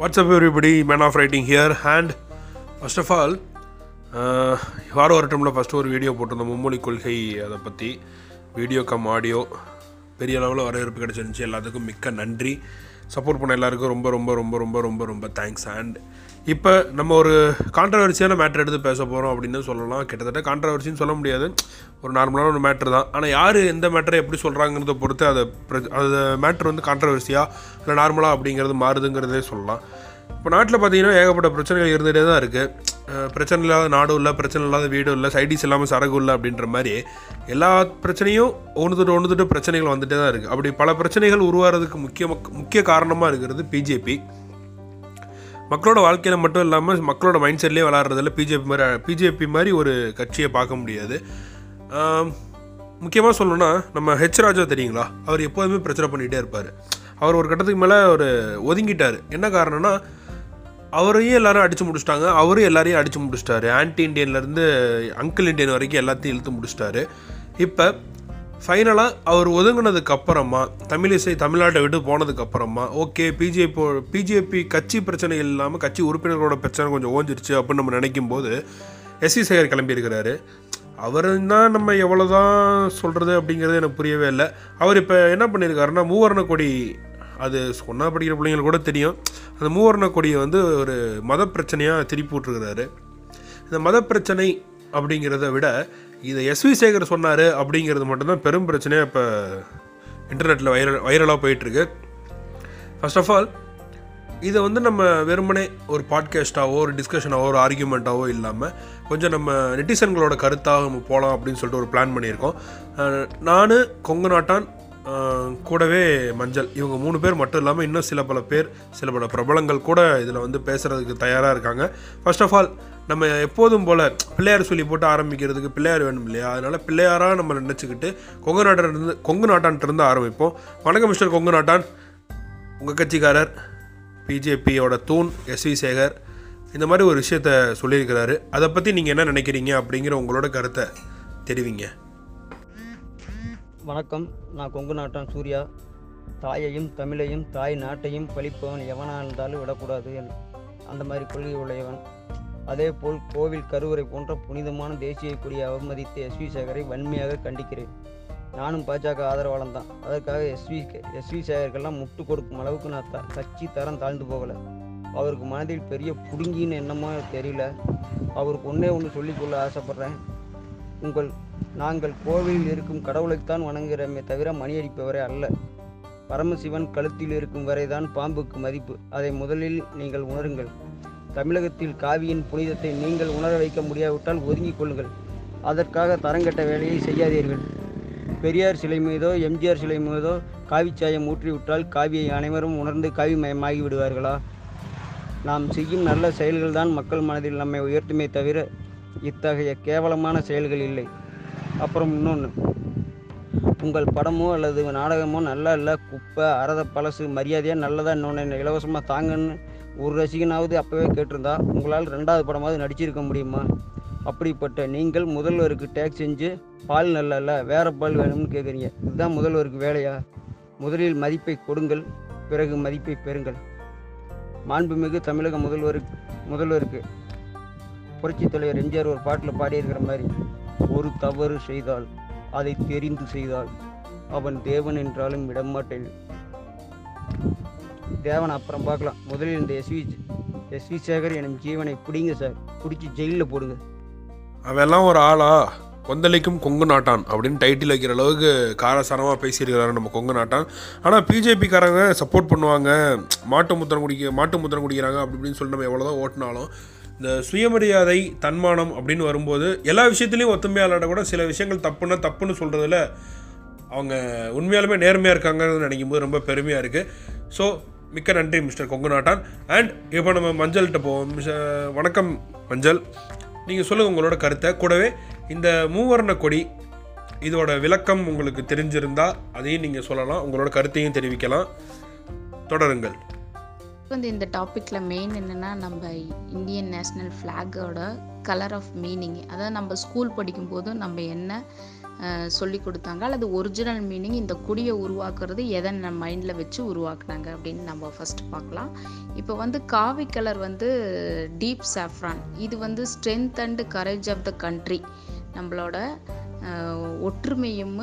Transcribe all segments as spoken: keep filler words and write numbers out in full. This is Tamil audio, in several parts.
What's up everybody, Man of Writing here. And first of all, வார ஒரு டைமில் ஃபஸ்ட்டு ஒரு வீடியோ போட்டிருந்தோம் மும்மொழி கொள்கை, அதை பற்றி வீடியோ கம் ஆடியோ பெரிய அளவில் வரவேற்பு கிடச்சிருந்துச்சி. எல்லாத்துக்கும் மிக்க நன்றி. சப்போர்ட் பண்ண எல்லாேருக்கும் ரொம்ப ரொம்ப ரொம்ப ரொம்ப ரொம்ப ரொம்ப தேங்க்ஸ். அண்ட் இப்போ நம்ம ஒரு கான்ட்ரவர்சியான மேட்ரு எடுத்து பேச போகிறோம் அப்படின்னு சொல்லலாம். கிட்டத்தட்ட கான்ட்ரவர்சின்னு சொல்ல முடியாது, ஒரு நார்மலான ஒரு மேட்ரு தான். ஆனால் யார் எந்த மேட்டரை எப்படி சொல்கிறாங்கிறத பொறுத்து அதை அது மேட்ரு வந்து கான்ட்ரவர்சியாக இல்லை நார்மலாக அப்படிங்கிறது மாறுதுங்கிறதே சொல்லலாம். இப்போ நாட்டில் பார்த்திங்கன்னா ஏகப்பட்ட பிரச்சனைகள் இருந்துகிட்டே தான் இருக்குது. பிரச்சனை இல்லாத நாடும் இல்லை, பிரச்சனை இல்லாத வீடும் இல்லை, சைடிஸ் இல்லாமல் சரகு இல்லை அப்படின்ற மாதிரி எல்லா பிரச்சனையும் ஒன்று தொட்டு ஒன்று தொட்டு பிரச்சனைகள் வந்துகிட்டே தான் இருக்குது. அப்படி பல பிரச்சனைகள் உருவாகிறதுக்கு முக்கிய முக்கிய காரணமாக இருக்கிறது பிஜேபி. மக்களோட வாழ்க்கையில் மட்டும் இல்லாமல் மக்களோட மைண்ட் செட்லேயே விளாட்றதில்ல. பிஜேபி மாதிரி பிஜேபி மாதிரி ஒரு கட்சியை பார்க்க முடியாது. முக்கியமாக சொல்லணுன்னா நம்ம ஹெச் ராஜா தெரியுங்களா, அவர் எப்போதுமே பிரச்சனை பண்ணிகிட்டே இருப்பார். அவர் ஒரு கட்டத்துக்கு மேலே ஒரு ஒதுங்கிட்டார். என்ன காரணம்னா, அவரையும் எல்லோரும் அடித்து முடிச்சிட்டாங்க, அவரும் எல்லாரையும் அடித்து முடிச்சிட்டாரு. ஆன்டி இண்டியன்லேருந்து அங்கிள் இண்டியன் வரைக்கும் எல்லாத்தையும் இழுத்து முடிச்சிட்டாரு. இப்போ ஃபைனலாக அவர் ஒதுங்கினதுக்கப்புறமா, தமிழிசை தமிழ்நாட்டை விட்டு போனதுக்கப்புறமா, ஓகே பிஜேபி பிஜேபி கட்சி பிரச்சனை இல்லாமல் கட்சி உறுப்பினர்களோட பிரச்சனை கொஞ்சம் ஓஞ்சிருச்சு அப்படின்னு நம்ம நினைக்கும் போது எஸ் சி சேகர் கிளம்பியிருக்கிறாரு. அவர் தான் நம்ம எவ்வளோ தான் சொல்கிறது அப்படிங்கிறது எனக்கு புரியவே இல்லை. அவர் இப்போ என்ன பண்ணியிருக்காருன்னா, மூவர்ண கொடி, அது சொன்னால் படிக்கிற பிள்ளைங்க கூட தெரியும், அந்த மூவர்ண கொடியை வந்து ஒரு மத பிரச்சனையாக திருப்பி விட்டுருக்கிறாரு. இந்த மத பிரச்சனை அப்படிங்கிறத விட இதை எஸ்வி சேகர் சொன்னார் அப்படிங்கிறது மட்டும்தான் பெரும் பிரச்சனையாக இப்போ இன்டர்நெட்டில் வைரல் வைரலாக போயிட்டுருக்கு. ஃபர்ஸ்ட் ஆஃப் ஆல் இதை வந்து நம்ம வெறுமனே ஒரு பாட்காஸ்ட்டாவோ ஒரு டிஸ்கஷனாவோ ஒரு ஆர்கியூமெண்ட்டாவோ இல்லாமல் கொஞ்சம் நம்ம நெட்டிசன்களோட கருத்தாக நம்ம போகலாம் அப்படின்னு சொல்லிட்டு ஒரு பிளான் பண்ணியிருக்கோம். நான் கொங்கு நாட்டான் கூடவே மஞ்சள், இவங்க மூணு பேர் மட்டும் இல்லாமல் இன்னும் சில பல பேர் சில பல பிரபலங்கள் கூட இதில் வந்து பேசுகிறதுக்கு தயாராக இருக்காங்க. ஃபர்ஸ்ட் ஆஃப் ஆல் நம்ம எப்போதும் போல் பிள்ளையார் சொல்லி போட்டு ஆரம்பிக்கிறதுக்கு பிள்ளையார் வேணும் இல்லையா, அதனால் பிள்ளையாராக நம்ம நினச்சிக்கிட்டு கொங்கு நாட்டான்ட்டு கொங்கு நாட்டான்ட்டு ஆரம்பிப்போம். வணக்கம் மிஸ்டர் கொங்கு நாட்டான், உங்கள் கட்சிக்காரர் பிஜேபியோட தூண் எஸ் வி சேகர் இந்த மாதிரி ஒரு விஷயத்த சொல்லியிருக்கிறாரு. அதை பற்றி நீங்கள் என்ன நினைக்கிறீங்க அப்படிங்கிற உங்களோட கருத்தை தெரிவிங்க. வணக்கம், நான் கொங்கு நாட்டான் சூர்யா. தாயையும் தமிழையும் தாய் நாட்டையும் பழிப்பவன் எவனாக இருந்தாலும் விடக்கூடாது, அந்த மாதிரி கொள்கை உடையவன். அதே போல் கோவில் கருவறை போன்ற புனிதமான தேசிய கொடியை அவமதித்து எஸ்வி சேகரை வன்மையாக கண்டிக்கிறேன். நானும் பாஜக ஆதரவாளன் தான். அதற்காக எஸ்வி எஸ்வி சேகருக்கெல்லாம் முட்டு கொடுக்கும் அளவுக்கு நான் த கட்சி தரம் தாழ்ந்து போகலை. அவருக்கு மனதில் பெரிய புடுங்கின்னு என்னமோ தெரியல. அவருக்கு ஒன்றே ஒன்று சொல்லிக்கொள்ள ஆசைப்பட்றேன். உங்கள் நாங்கள் கோவிலில் இருக்கும் கடவுளைத்தான் வணங்குகிறோமே தவிர மணியடிப்பவரை அல்ல. பரமசிவன் கழுத்தில் இருக்கும் வரை தான் பாம்புக்கு மதிப்பு. அதை முதலில் நீங்கள் உணருங்கள். தமிழகத்தில் காவியின் புனிதத்தை நீங்கள் உணர வைக்க முடியாவிட்டால் ஒதுங்கிக் கொள்ளுங்கள். அதற்காக தரங்கட்ட வேலையை செய்யாதீர்கள். பெரியார் சிலை மீதோ எம்ஜிஆர் சிலை மீதோ காவிச்சாயம் ஊற்றிவிட்டால் காவியை அனைவரும் உணர்ந்து காவிமயமாகி விடுவார்களா? நாம் செய்யும் நல்ல செயல்கள் தான் மக்கள் மனதில் நம்மை உயர்த்துமே தவிர இத்தகைய கேவலமான செயல்கள் இல்லை. அப்புறம் இன்னொன்று, உங்கள் படமோ அல்லது நாடகமோ நல்லா இல்லை, குப்பை அரத பழசு, மரியாதையாக நல்லதாக இன்னொன்று இலவசமாக தாங்கன்னு ஒரு ரசிகனாவது அப்போவே கேட்டிருந்தா உங்களால் ரெண்டாவது படமாவது நடிச்சிருக்க முடியுமா? அப்படிப்பட்ட நீங்கள் முதல்வருக்கு டேக்ஸ் செஞ்சு பால் நல்லா இல்லை வேறு பால் வேணும்னு கேட்குறீங்க. இதுதான் முதல்வருக்கு வேலையா? முதலில் மதிப்பை கொடுங்கள், பிறகு மதிப்பை பெறுங்கள். மாண்புமிகு தமிழக முதல்வருக்கு முதல்வருக்கு புரட்சித் தலைவர் எம்ஜிஆர் ஒரு பாட்டில் பாடியிருக்கிற மாதிரி, ஒரு தவறு செய்தால் அதை தெரிந்து செய்தால் அவன் தேவன் என்றாலும் விடமாட்டேன். தேவன் அப்புறம் பார்க்கலாம், முதலில் இந்த எஸ்வி எஸ்வி சேகர் எனும் ஜீவனை பிடிங்க சார், பிடிச்சி ஜெயிலில் போடுங்க. அவெல்லாம் ஒரு ஆளா? கொந்தளிக்கும் கொங்கு நாட்டான் அப்படின்னு டைட்டில் வைக்கிற அளவுக்கு காரசாரமாக பேசியிருக்கிறாரு நம்ம கொங்கு நாட்டான். ஆனால் பிஜேபிக்காரங்க சப்போர்ட் பண்ணுவாங்க, மாட்டு முத்திரம் குடிக்க மாட்டு முத்திரம் குடிக்கிறாங்க அப்படி இப்படின்னு சொல்லி நம்ம எவ்வளோதான் ஓட்டினாலும் இந்த சுயமரியாதை தன்மானம் அப்படின்னு வரும்போது எல்லா விஷயத்துலையும் ஒத்துமையாளட கூட சில விஷயங்கள் தப்புன்னா தப்புன்னு சொல்கிறதுல அவங்க உண்மையாலுமே நேர்மையாக இருக்காங்கன்னு நினைக்கும் போது ரொம்ப பெருமையாக இருக்குது. ஸோ மிக்க நன்றி மிஸ்டர் கொங்கு நாட்டான். அண்ட் இப்போ நம்ம மஞ்சள்கிட்ட போவோம். வணக்கம் மஞ்சள், நீங்கள் சொல்லுங்கள் உங்களோட கருத்தை. கூடவே இந்த மூவர்ண கொடி இதோட விளக்கம் உங்களுக்கு தெரிஞ்சிருந்தால் அதையும் நீங்கள் சொல்லலாம், உங்களோட கருத்தையும் தெரிவிக்கலாம். தொடருங்கள். வந்து இந்த டாப்பிக்கில் மெயின் என்னென்னா, நம்ம இந்தியன் நேஷ்னல் ஃப்ளாகோட கலர் ஆஃப் மீனிங், அதாவது நம்ம ஸ்கூல் படிக்கும்போது நம்ம என்ன சொல்லி கொடுத்தாங்க, அல்லது ஒரிஜினல் மீனிங் இந்த குடியை உருவாக்குறது எதை நம்ம மைண்டில் வச்சு உருவாக்குனாங்க அப்படின்னு நம்ம ஃபர்ஸ்ட் பார்க்கலாம். இப்போ வந்து காவி கலர் வந்து டீப் சாஃப்ரான், இது வந்து strength and courage of the country, நம்மளோட ஒற்றுமையும்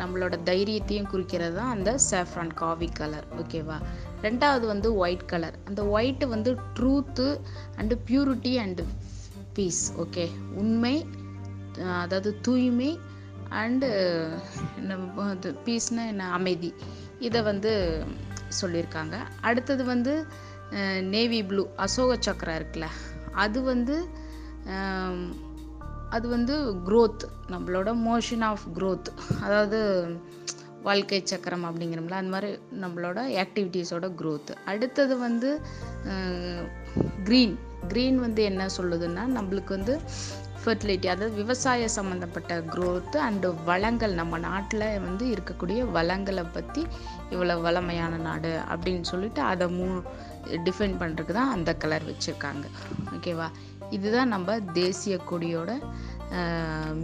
நம்மளோட தைரியத்தையும் குறிக்கிறது தான் அந்த சாஃப்ரான் காவி கலர். ஓகேவா? ரெண்டாவது வந்து ஒயிட் கலர். அந்த ஒயிட்டு வந்து truth and purity and peace. Okay, உண்மை, அதாவது தூய்மை அண்டு என்ன பீஸ்னு என்ன அமைதி, இதை வந்து சொல்லியிருக்காங்க. அடுத்தது வந்து நேவி ப்ளூ அசோக சக்கரா இருக்குல்ல, அது வந்து அது வந்து க்ரோத், நம்மளோட மோஷன் ஆஃப் க்ரோத், அதாவது வாழ்க்கை சக்கரம் அப்படிங்கிறோம்ல அந்த மாதிரி நம்மளோட ஆக்டிவிட்டீஸோட க்ரோத். அடுத்தது வந்து க்ரீன் க்ரீன் வந்து என்ன சொல்லுதுன்னா நம்மளுக்கு வந்து ஃபெர்டிலிட்டி, அதாவது விவசாய சம்மந்தப்பட்ட க்ரோத்து அண்டு வளங்கள், நம்ம நாட்டில் வந்து இருக்கக்கூடிய வளங்களை பற்றி இவ்வளோ வளமையான நாடு அப்படின்னு சொல்லிட்டு அதை மூ டிஃபைன் பண்ணுறதுக்கு தான் அந்த கலர் வச்சுருக்காங்க. ஓகேவா? இதுதான் நம்ம தேசிய கொடியோட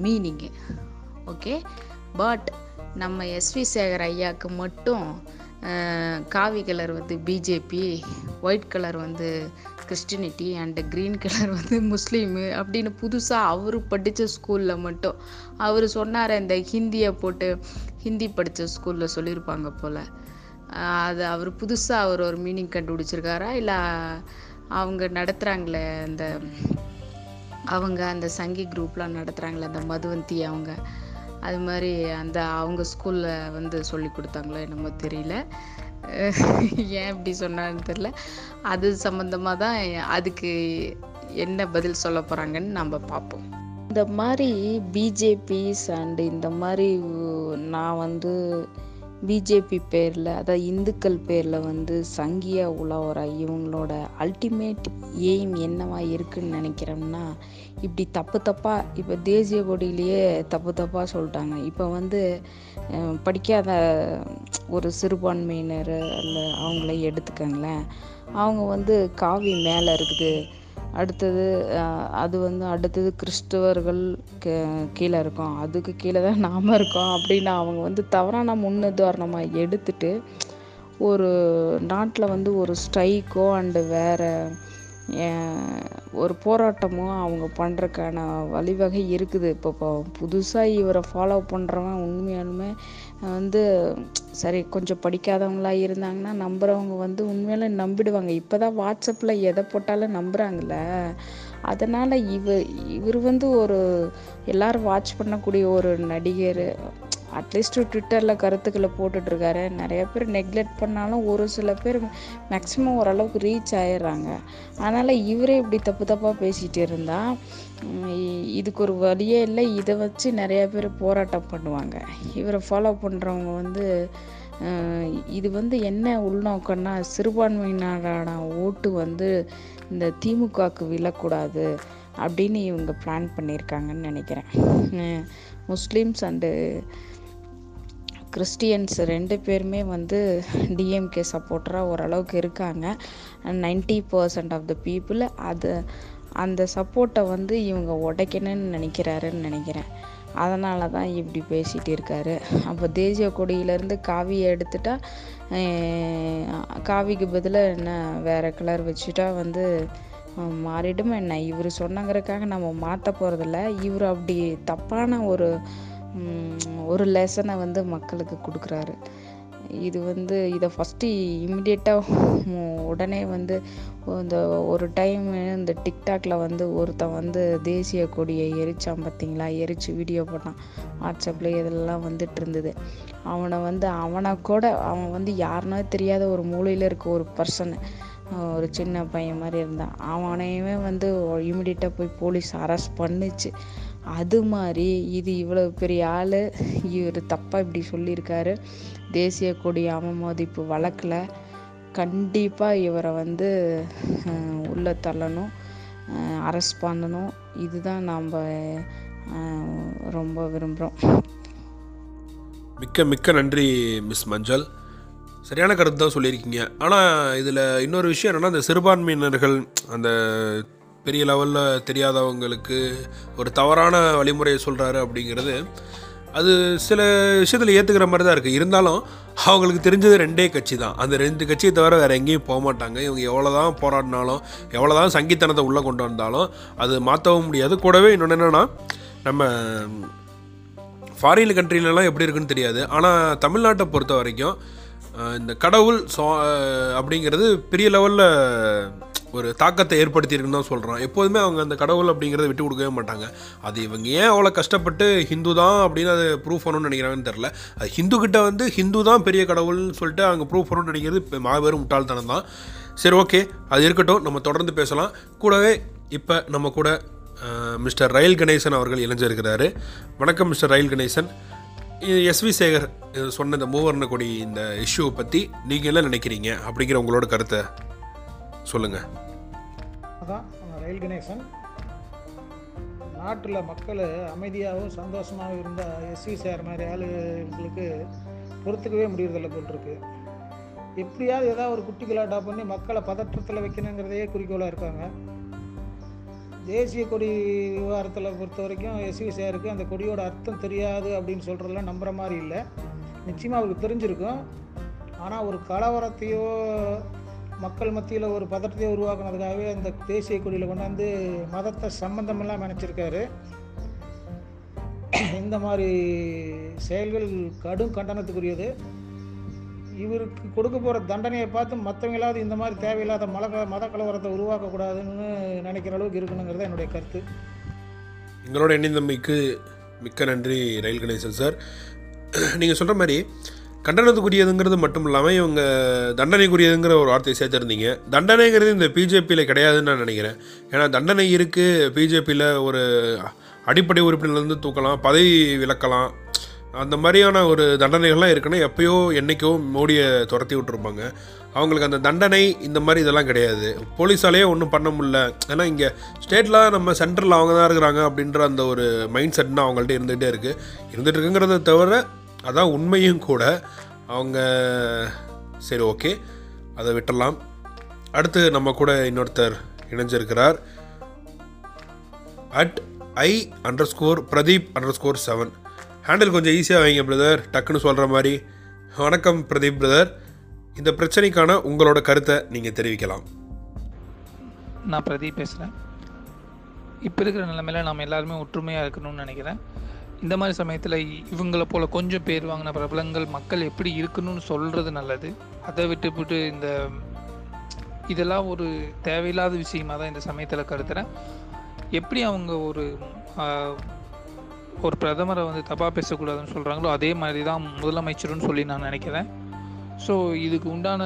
மீனிங்கு. ஓகே, பட் நம்ம எஸ்வி சேகர் ஐயாவுக்கு மட்டும் காவி கலர் வந்து பிஜேபி, ஒயிட் கலர் வந்து கிறிஸ்டினிட்டி அண்டு க்ரீன் கலர் வந்து முஸ்லீமு அப்படின்னு புதுசாக அவர் படித்த ஸ்கூலில் மட்டும் அவர் சொன்னார். இந்த ஹிந்தியை போட்டு ஹிந்தி படித்த ஸ்கூலில் சொல்லியிருப்பாங்க போல். அது அவர் புதுசாக அவர் ஒரு மீனிங் கண்டுபிடிச்சிருக்காரா, இல்லை அவங்க நடத்துகிறாங்களே அந்த அவங்க அந்த சங்கி குரூப்லாம் நடத்துகிறாங்களே அந்த மதுவந்தி அவங்க, அது மாதிரி அந்த அவங்க ஸ்கூலில் வந்து சொல்லி கொடுத்தாங்களோ என்னமோ தெரியல, ஏன் இப்படி சொன்னான்னு தெரியல. அது சம்மந்தமாக தான் அதுக்கு என்ன பதில் சொல்ல போகிறாங்கன்னு நம்ம பார்ப்போம். இந்த மாதிரி பிஜேபிஸ் அண்டு இந்த மாதிரி நான் வந்து பிஜேபி பேரில், அதாவது இந்துக்கள் பேரில் வந்து சங்கியா உலவர இவங்களோட அல்டிமேட் எய்ம் என்னவாக இருக்குதுன்னு நினைக்கிறோம்னா, இப்படி தப்பு தப்பாக இப்போ தேசிய கொடியிலேயே தப்பு தப்பாக சொல்லிட்டாங்க. இப்போ வந்து படிக்காத ஒரு சிறுபான்மையினர் இல்லை அவங்கள எடுத்துக்கங்களேன், அவங்க வந்து காவி மேலே இருக்குது, அடுத்தது அது வந்து அடுத்தது கிறிஸ்தவர்கள் கீழே இருக்கும், அதுக்கு கீழே தான் நாம் இருக்கோம் அப்படின்னு அவங்க வந்து தவறான முன்னுதாரணமாக எடுத்துட்டு ஒரு நாட்டில் வந்து ஒரு ஸ்ட்ரைக்கோ அண்டு வேறு ஒரு போராட்டமோ அவங்க பண்ணுறதுக்கான வழிவகை இருக்குது. இப்போ புதுசாக இவரை ஃபாலோ பண்ணுறவன் உண்மையாலுமே வந்து சரி, கொஞ்சம் படிக்காதவங்களாக இருந்தாங்கன்னா நம்புகிறவங்க வந்து உண்மையில நம்பிடுவாங்க. இப்போ தான் வாட்ஸ்அப்பில் எதை போட்டாலும் நம்புகிறாங்கள, அதனால் இவ இவர் வந்து ஒரு எல்லாரும் வாட்ச் பண்ணக்கூடிய ஒரு நடிகர், அட்லீஸ்ட் ட்விட்டரில் கருத்துக்களை போட்டுட்ருக்காரு. நிறைய பேர் நெக்லெக்ட் பண்ணாலும் ஒரு சில பேர் மேக்ஸிமம் ஓரளவுக்கு ரீச் ஆகிடுறாங்க. அதனால் இவரே இப்படி தப்பு தப்பாக பேசிகிட்டு இருந்தால் இதுக்கு ஒரு வழியே இல்லை, இதை வச்சு நிறையா பேர் போராட்டம் பண்ணுவாங்க. இவரை ஃபாலோ பண்ணுறவங்க வந்து இது வந்து என்ன உள்நோக்கம்னா சிறுபான்மையினரான ஓட்டு வந்து இந்த திமுகவுக்கு விழக்கூடாது அப்படின்னு இவங்க பிளான் பண்ணியிருக்காங்கன்னு நினைக்கிறேன். முஸ்லீம்ஸ் அண்டு கிறிஸ்டியன்ஸ் ரெண்டு பேருமே வந்து டிஎம்கே சப்போர்ட்டராக ஓரளவுக்கு இருக்காங்க. Ninety percent of the people அது அந்த சப்போர்ட்டை வந்து இவங்க உடைக்கணும்னு நினைக்கிறாருன்னு நினைக்கிறேன். அதனால தான் இப்படி பேசிகிட்டு இருக்காரு. அப்போ தேசிய கொடியிலேருந்து காவியை எடுத்துட்டா, காவிக்கு பதிலாக என்ன வேறு கலர் வச்சுட்டா வந்து மாறிடும். என்ன இவர் சொன்னங்கிறதுக்காக நம்ம மாற்ற போகிறதில்ல. இவர் அப்படி தப்பான ஒரு ஒரு லெசனை வந்து மக்களுக்கு கொடுக்குறாரு. இது வந்து இதை ஃபஸ்ட்டு இம்மிடியேட்டாக உடனே வந்து இந்த ஒரு டைம் இந்த டிக்டாக்ல வந்து ஒருத்தன் வந்து தேசிய கொடியை எரித்தான் பார்த்திங்களா, எரித்து வீடியோ போட்டான் வாட்ஸ்அப்பில், இதெல்லாம் வந்துட்டு இருந்தது. அவனை வந்து அவனை கூட அவன் வந்து யாருன்னா தெரியாத ஒரு மூலையில் இருக்க ஒரு பர்சன், ஒரு சின்ன பையன் மாதிரி இருந்தான், அவனையுமே வந்து இமிடியேட்டாக போய் போலீஸ் அரெஸ்ட் பண்ணிச்சு. அது மாதிரி இது இவ்வளோ பெரிய ஆள் இவர் தப்பாக இப்படி சொல்லியிருக்காரு. தேசிய கொடி அவமதிப்பு வழக்கில் கண்டிப்பாக இவரை வந்து உள்ளே தள்ளணும், அரெஸ்ட் பண்ணணும். இதுதான் நாம் ரொம்ப விரும்புகிறோம். மிக்க மிக்க நன்றி மிஸ் மஞ்சள். சரியான கருத்து தான் சொல்லியிருக்கீங்க. ஆனால் இதில் இன்னொரு விஷயம் என்னென்னா, அந்த சிறுபான்மையினர்கள் அந்த பெரிய லெவலில் தெரியாதவங்களுக்கு ஒரு தவறான வழிமுறையை சொல்கிறாரு அப்படிங்கிறது அது சில விஷயத்தில் ஏற்றுக்கிற மாதிரி தான் இருக்குது. இருந்தாலும் அவங்களுக்கு தெரிஞ்சது ரெண்டே கட்சி தான், அந்த ரெண்டு கட்சியை தவிர வேறு எங்கேயும் போக மாட்டாங்க. இவங்க எவ்வளோ தான் போராடினாலும் எவ்வளோ தான் சங்கீதனத்தை உள்ளே கொண்டு வந்தாலும் அது மாற்றவும் முடியாது. கூடவே இன்னொன்று என்னென்னா, நம்ம ஃபாரின் கண்ட்ரிலலாம் எப்படி இருக்குன்னு தெரியாது, ஆனால் தமிழ்நாட்டை பொறுத்த வரைக்கும் இந்த கடவுள் சா அப்படிங்கிறது பெரிய லெவலில் ஒரு தாக்கத்தை ஏற்படுத்தியிருக்குன்னு தான் சொல்கிறோம். எப்போதுமே அவங்க அந்த கடவுள் அப்படிங்கிறத விட்டு கொடுக்கவே மாட்டாங்க. அது இவங்க ஏன் அவ்வளோ கஷ்டப்பட்டு ஹிந்து தான் அப்படின்னு அதை ப்ரூஃப் பண்ணணும்னு நினைக்கிறாங்கன்னு தெரில. அது ஹிந்துக்கிட்ட வந்து ஹிந்து தான் பெரிய கடவுள்னு சொல்லிட்டு அவங்க ப்ரூஃப் பண்ணணும்னு நினைக்கிறது மாபெரும் முட்டாள்தனம் தான். சரி, ஓகே, அது இருக்கட்டும், நம்ம தொடர்ந்து பேசலாம். கூடவே இப்போ நம்ம கூட மிஸ்டர் ரயில் கணேசன் அவர்கள் இணைஞ்சிருக்கிறாரு. வணக்கம் மிஸ்டர் ரயில் கணேசன். எஸ்வி சேகர் சொன்ன இந்த மூவர்ண கொடி இந்த இஷ்யூவை பற்றி நீங்கள் என்ன நினைக்கிறீங்க அப்படிங்கிற உங்களோட கருத்தை சொல்லுங்கள். அதான் ரயில் கணேசன். நாட்டில் மக்கள் அமைதியாகவும் சந்தோஷமாகவும் இருந்தால் எஸ்வி சேகர் மாதிரி ஆள் இவங்களுக்கு பொறுத்துக்கவே முடியறதில்லை போட்டிருக்கு. எப்படியாவது ஏதாவது ஒரு குட்டி கலாட்டா பண்ணி மக்களை பதற்றத்தில் வைக்கணுங்கிறதையே குறிக்கோளாக இருக்காங்க. தேசிய கொடி விவகாரத்தில் பொறுத்த வரைக்கும் எஸ்வி சேகருக்கு அந்த கொடியோட அர்த்தம் தெரியாது அப்படின்னு சொல்கிறதுலாம் நம்புகிற மாதிரி இல்லை. நிச்சயமாக அவருக்கு தெரிஞ்சிருக்கும். ஆனால் ஒரு கலவரத்தையோ மக்கள் மத்தியில் ஒரு பதட்டத்தையோ உருவாக்குனதுக்காகவே அந்த தேசிய கொடியில் கொண்டாந்து மதத்தை சம்பந்தமெல்லாம் நினச்சிருக்காரு. இந்த மாதிரி செயல்கள் கடும் கண்டனத்துக்குரியது. இவருக்கு கொடுக்க போகிற தண்டனையை பார்த்து மற்றவங்களாவது இந்த மாதிரி தேவையில்லாத மத மத கலவரத்தை உருவாக்கக்கூடாதுன்னு நினைக்கிற அளவுக்கு இருக்கணுங்கிறது என்னுடைய கருத்து. எங்களோட எண்ணிந்தமைக்கு மிக்க நன்றி ரயில் கணேசன் சார். நீங்கள் சொல்கிற மாதிரி கண்டனத்துக்குரியதுங்கிறது மட்டும் இல்லாமல் இவங்க தண்டனைக்குரியதுங்கிற ஒரு வார்த்தையை சேர்த்துருந்தீங்க. தண்டனைங்கிறது இந்த பிஜேபியில் கிடையாதுன்னு நான் நினைக்கிறேன். ஏன்னா தண்டனை இருக்குது, பிஜேபியில் ஒரு அடிப்படை உறுப்பினர்லேருந்து தூக்கலாம், பதவி விலக்கலாம், அந்த மாதிரியான ஒரு தண்டனைகள்லாம் இருக்குன்னா எப்போயோ என்றைக்கோ மோடியை துரத்தி விட்டுருப்பாங்க. அவங்களுக்கு அந்த தண்டனை இந்த மாதிரி இதெல்லாம் கிடையாது. போலீஸாலேயே ஒன்றும் பண்ண முடியல, ஏன்னா இங்கே ஸ்டேட்டில் நம்ம சென்ட்ரலில் அவங்க தான் இருக்கிறாங்க அப்படின்ற அந்த ஒரு மைண்ட் செட்னா அவங்கள்ட்ட இருந்துகிட்டே இருக்குது இருந்துகிட்டு இருக்குங்கிறத தவிர அதான் உண்மையும் கூட. அவங்க சரி, ஓகே, அதை விட்டுடலாம். அடுத்து நம்ம கூட இன்னொருத்தர் இணைஞ்சிருக்கிறார். At I underscore Pradeep underscore seven handle கொஞ்சம் ஈஸியாக வைங்க பிரதர், டக்குன்னு சொல்கிற மாதிரி. வணக்கம் பிரதீப் பிரதர், இந்த பிரச்சனைக்கான உங்களோட கருத்தை நீங்கள் தெரிவிக்கலாம். நான் பிரதீப் பேசுகிறேன். இப்போ இருக்கிற நிலைமையில் நாம் எல்லாருமே ஒற்றுமையாக இருக்கணும்னு நினைக்கிறேன். இந்த மாதிரி சமயத்தில் இவங்களை போல் கொஞ்சம் பேர் வாங்கின பிரபலங்கள் மக்கள் எப்படி இருக்கணும்னு சொல்கிறது நல்லது. அதை விட்டுவிட்டு இந்த இதெல்லாம் ஒரு தேவையில்லாத விஷயமாக தான் இந்த சமயத்தில் கருத்துறேன். எப்படி அவங்க ஒரு ஒரு பிரதமரை வந்து தப்பாக பேசக்கூடாதுன்னு சொல்கிறாங்களோ அதே மாதிரி தான் முதலமைச்சருன்னு சொல்லி நான் நினைக்கிறேன். ஸோ இதுக்கு உண்டான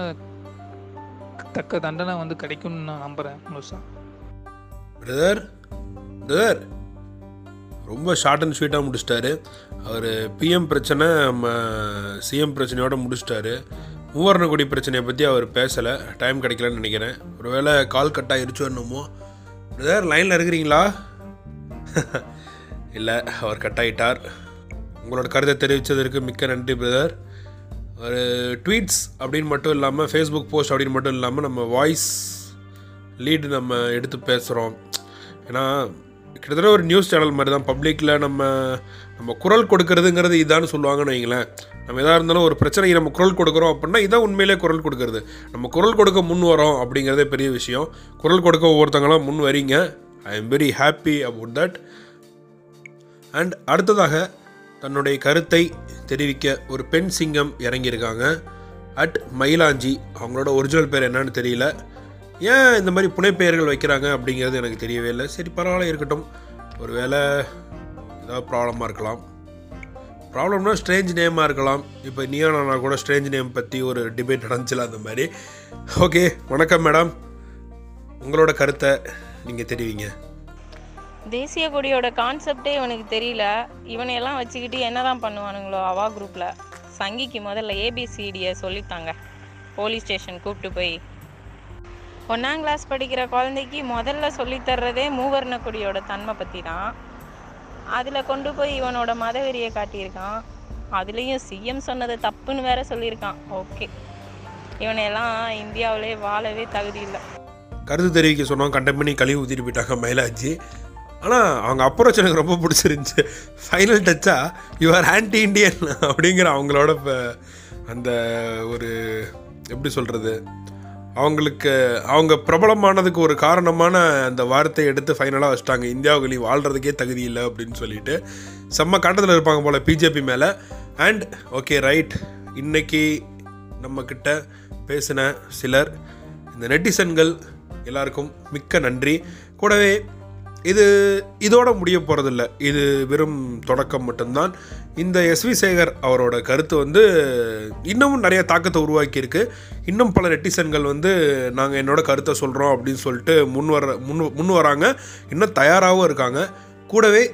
தக்க தண்டனை வந்து கிடைக்கும்னு நான் நம்புகிறேன். முழுசா பிரதர் பிரதர் ரொம்ப ஷார்ட் அண்ட் ஸ்வீட்டாக முடிச்சிட்டாரு. அவர் பிஎம் பிரச்சனை நம்ம சிஎம் பிரச்சனையோடு முடிச்சிட்டாரு. மூவர்ண கொடி பிரச்சனையை பற்றி அவர் பேசலை, டைம் கிடைக்கலன்னு நினைக்கிறேன். ஒருவேளை கால் கட்டாக இருச்சோன்னுமோ. பிரதர் லைனில் இருக்கிறீங்களா? இல்லை, அவர் கட் ஆகிட்டார். உங்களோட கருத்தை தெரிவித்ததற்கு மிக்க நன்றி பிரதர். ஒரு ட்வீட்ஸ் அப்படின்னு மட்டும் இல்லாமல் ஃபேஸ்புக் போஸ்ட் அப்படின்னு மட்டும் இல்லாமல் நம்ம வாய்ஸ் லீடு நம்ம எடுத்து பேசுகிறோம். ஏன்னா கிட்டத்தட்ட ஒரு நியூஸ் சேனல் மாதிரி தான். பப்ளிக்கில் நம்ம நம்ம குரல் கொடுக்கறதுங்கிறது இதான்னு சொல்லுவாங்கன்னு வைங்களேன். நம்ம எதாக இருந்தாலும் ஒரு பிரச்சனைக்கு நம்ம குரல் கொடுக்குறோம் அப்படின்னா இதான் உண்மையிலே குரல் கொடுக்கறது. நம்ம குரல் கொடுக்க முன் வரோம் அப்படிங்கிறதே பெரிய விஷயம். குரல் கொடுக்க ஒவ்வொருத்தவங்களாம் முன் வரீங்க. I am very happy about that. And அடுத்ததாக தன்னுடைய கருத்தை தெரிவிக்க ஒரு பெண் சிங்கம் இறங்கியிருக்காங்க. அட் மயிலாஞ்சி, அவங்களோட ஒரிஜினல் பேர் என்னன்னு தெரியல. ஏன் இந்த மாதிரி புனைப்பெயர்கள் வைக்கிறாங்க அப்படிங்கிறது எனக்கு தெரியவே இல்லை. சரி, பரவாயில்ல, இருக்கட்டும். ஒரு வேளை ஏதாவது ப்ராப்ளமாக இருக்கலாம். ப்ராப்ளம்னா ஸ்ட்ரேஞ்ச் நேமாக இருக்கலாம். இப்போ நீயானா கூட ஸ்ட்ரேஞ்ச் நேம் பற்றி ஒரு டிபேட் நடந்துச்சுல, அந்த மாதிரி. ஓகே, வணக்கம் மேடம், உங்களோட கருத்தை நீங்கள் தெரிவிங்க. தேசிய கொடியோட கான்செப்டே இவனுக்கு தெரியல. இவனையெல்லாம் வச்சுக்கிட்டு என்ன தான் பண்ணுவானுங்களோ. அவா குரூப்பில் சங்கிக்கு முதல்ல ஏபிசிடியை சொல்லித்தாங்க. போலீஸ் ஸ்டேஷன் கூப்பிட்டு போய் ஒன்றாம் கிளாஸ் படிக்கிற குழந்தைக்கு முதல்ல சொல்லித்தர்றதே மூவர்ண கொடியோட தன்மை பற்றி தான். அதில் கொண்டு போய் இவனோட மதவெறியை காட்டியிருக்கான். அதுலேயும் சிஎம் சொன்னது தப்புன்னு வேற சொல்லியிருக்கான். ஓகே, இவனையெல்லாம் இந்தியாவிலே வாழவே தகுதி இல்லை. கருத்து தெரிவிக்க சொன்னோம், கண்டெம் பண்ணி கழிவு ஊற்றிட்டு போயிட்டாங்க மயிலாச்சி. ஆனால் அவங்க அப்ரோச் எனக்கு ரொம்ப பிடிச்சிருந்துச்சி. ஃபைனல் டச்சாக யுவர் ஆன்டி இண்டியன் அப்படிங்கிற அவங்களோட இப்போ அந்த ஒரு எப்படி சொல்கிறது, அவங்களுக்கு அவங்க பிரபலமானதுக்கு ஒரு காரணமான அந்த வார்த்தையை எடுத்து ஃபைனலாக வச்சுட்டாங்க, இந்தியாவுக்கு நீ வாழ்கிறதுக்கே தகுதி இல்லை அப்படின்னு சொல்லிட்டு. செம்ம காட்டத்தில் இருப்பாங்க போல் பிஜேபி மேலே. அண்ட் ஓகே ரைட், இன்றைக்கி நம்மக்கிட்ட பேசின சிலர் இந்த நெட்டிசன்கள் எல்லாருக்கும் மிக்க நன்றி. கூடவே இது இதோடு முடிய போகிறதில்ல, இது வெறும் தொடக்கம் மட்டும்தான். இந்த எஸ் வி சேகர் அவரோட கருத்து வந்து இன்னமும் நிறைய தாக்கத்தை உருவாக்கியிருக்கு. இன்னும் பல நெட்டிசன்கள் வந்து நாங்கள் என்னோட கருத்தை சொல்கிறோம் அப்படின்னு சொல்லிட்டு முன் வர முன் முன் வராங்க, இன்னும் தயாராகவும் இருக்காங்க. கூடவே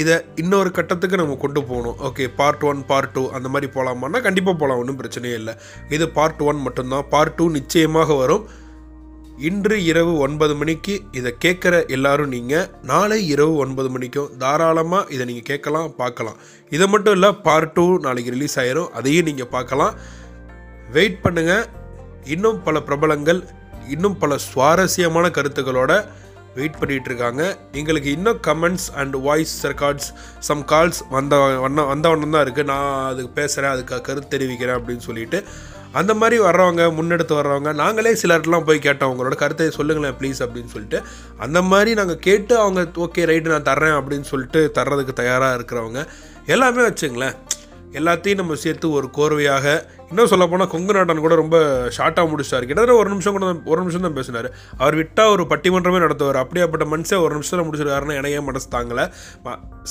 இதை இன்னொரு கட்டத்துக்கு நம்ம கொண்டு போகணும். Okay part one part two அந்த மாதிரி போகலாமான்னா கண்டிப்பாக போகலாம், ஒன்றும் பிரச்சனையே இல்லை. இது பார்ட் ஒன் மட்டும்தான், பார்ட் டூ நிச்சயமாக வரும். இன்று இரவு ஒன்பது மணிக்கு இதை கேட்குற எல்லாரும் நீங்கள் நாளை இரவு ஒன்பது மணிக்கும் தாராளமாக இதை நீங்கள் கேட்கலாம், பார்க்கலாம். இதை மட்டும் இல்லை, பார்ட் டூ நாளைக்கு ரிலீஸ் ஆகிரும், அதையும் நீங்கள் பார்க்கலாம். வெயிட் பண்ணுங்கள். இன்னும் பல பிரபலங்கள் இன்னும் பல சுவாரஸ்யமான கருத்துக்களோட வெயிட் பண்ணிகிட்ருக்காங்க. எங்களுக்கு இன்னும் comments and voice records some calls வந்த வண்ண வந்தவண்ணம் தான் இருக்குது. நான் அதுக்கு பேசுகிறேன், அதுக்கு கருத்து தெரிவிக்கிறேன் அப்படின்னு சொல்லிட்டு அந்த மாதிரி வர்றவங்க, முன்னெடுத்து வர்றவங்க, நாங்களே சிலர்லாம் போய் கேட்டோம் அவங்களோட கருத்தை சொல்லுங்களேன் ப்ளீஸ் அப்படின்னு சொல்லிட்டு. அந்த மாதிரி நாங்கள் கேட்டு அவங்க ஓகே ரைட்டு நான் தர்றேன் அப்படின்னு சொல்லிட்டு தர்றதுக்கு தயாராக இருக்கிறவங்க எல்லாமே வச்சுங்களேன். எல்லாத்தையும் நம்ம சேர்த்து ஒரு கோர்வையாக, இன்னும் சொல்லப்போனால் கொங்கு நாட்டன் கூட ரொம்ப ஷார்ட்டாக முடிச்சிட்டாரு. கிட்டத்தட்ட ஒரு நிமிஷம் கூட தான் ஒரு நிமிஷம் தான் பேசினார். அவர் விட்டால் ஒரு பட்டிமன்றமே நடத்துவார். அப்படியாப்பட்ட மனுஷன் ஒரு நிமிஷத்தில் முடிச்சிருக்காருன்னா இணைய மனசு தாங்கலை.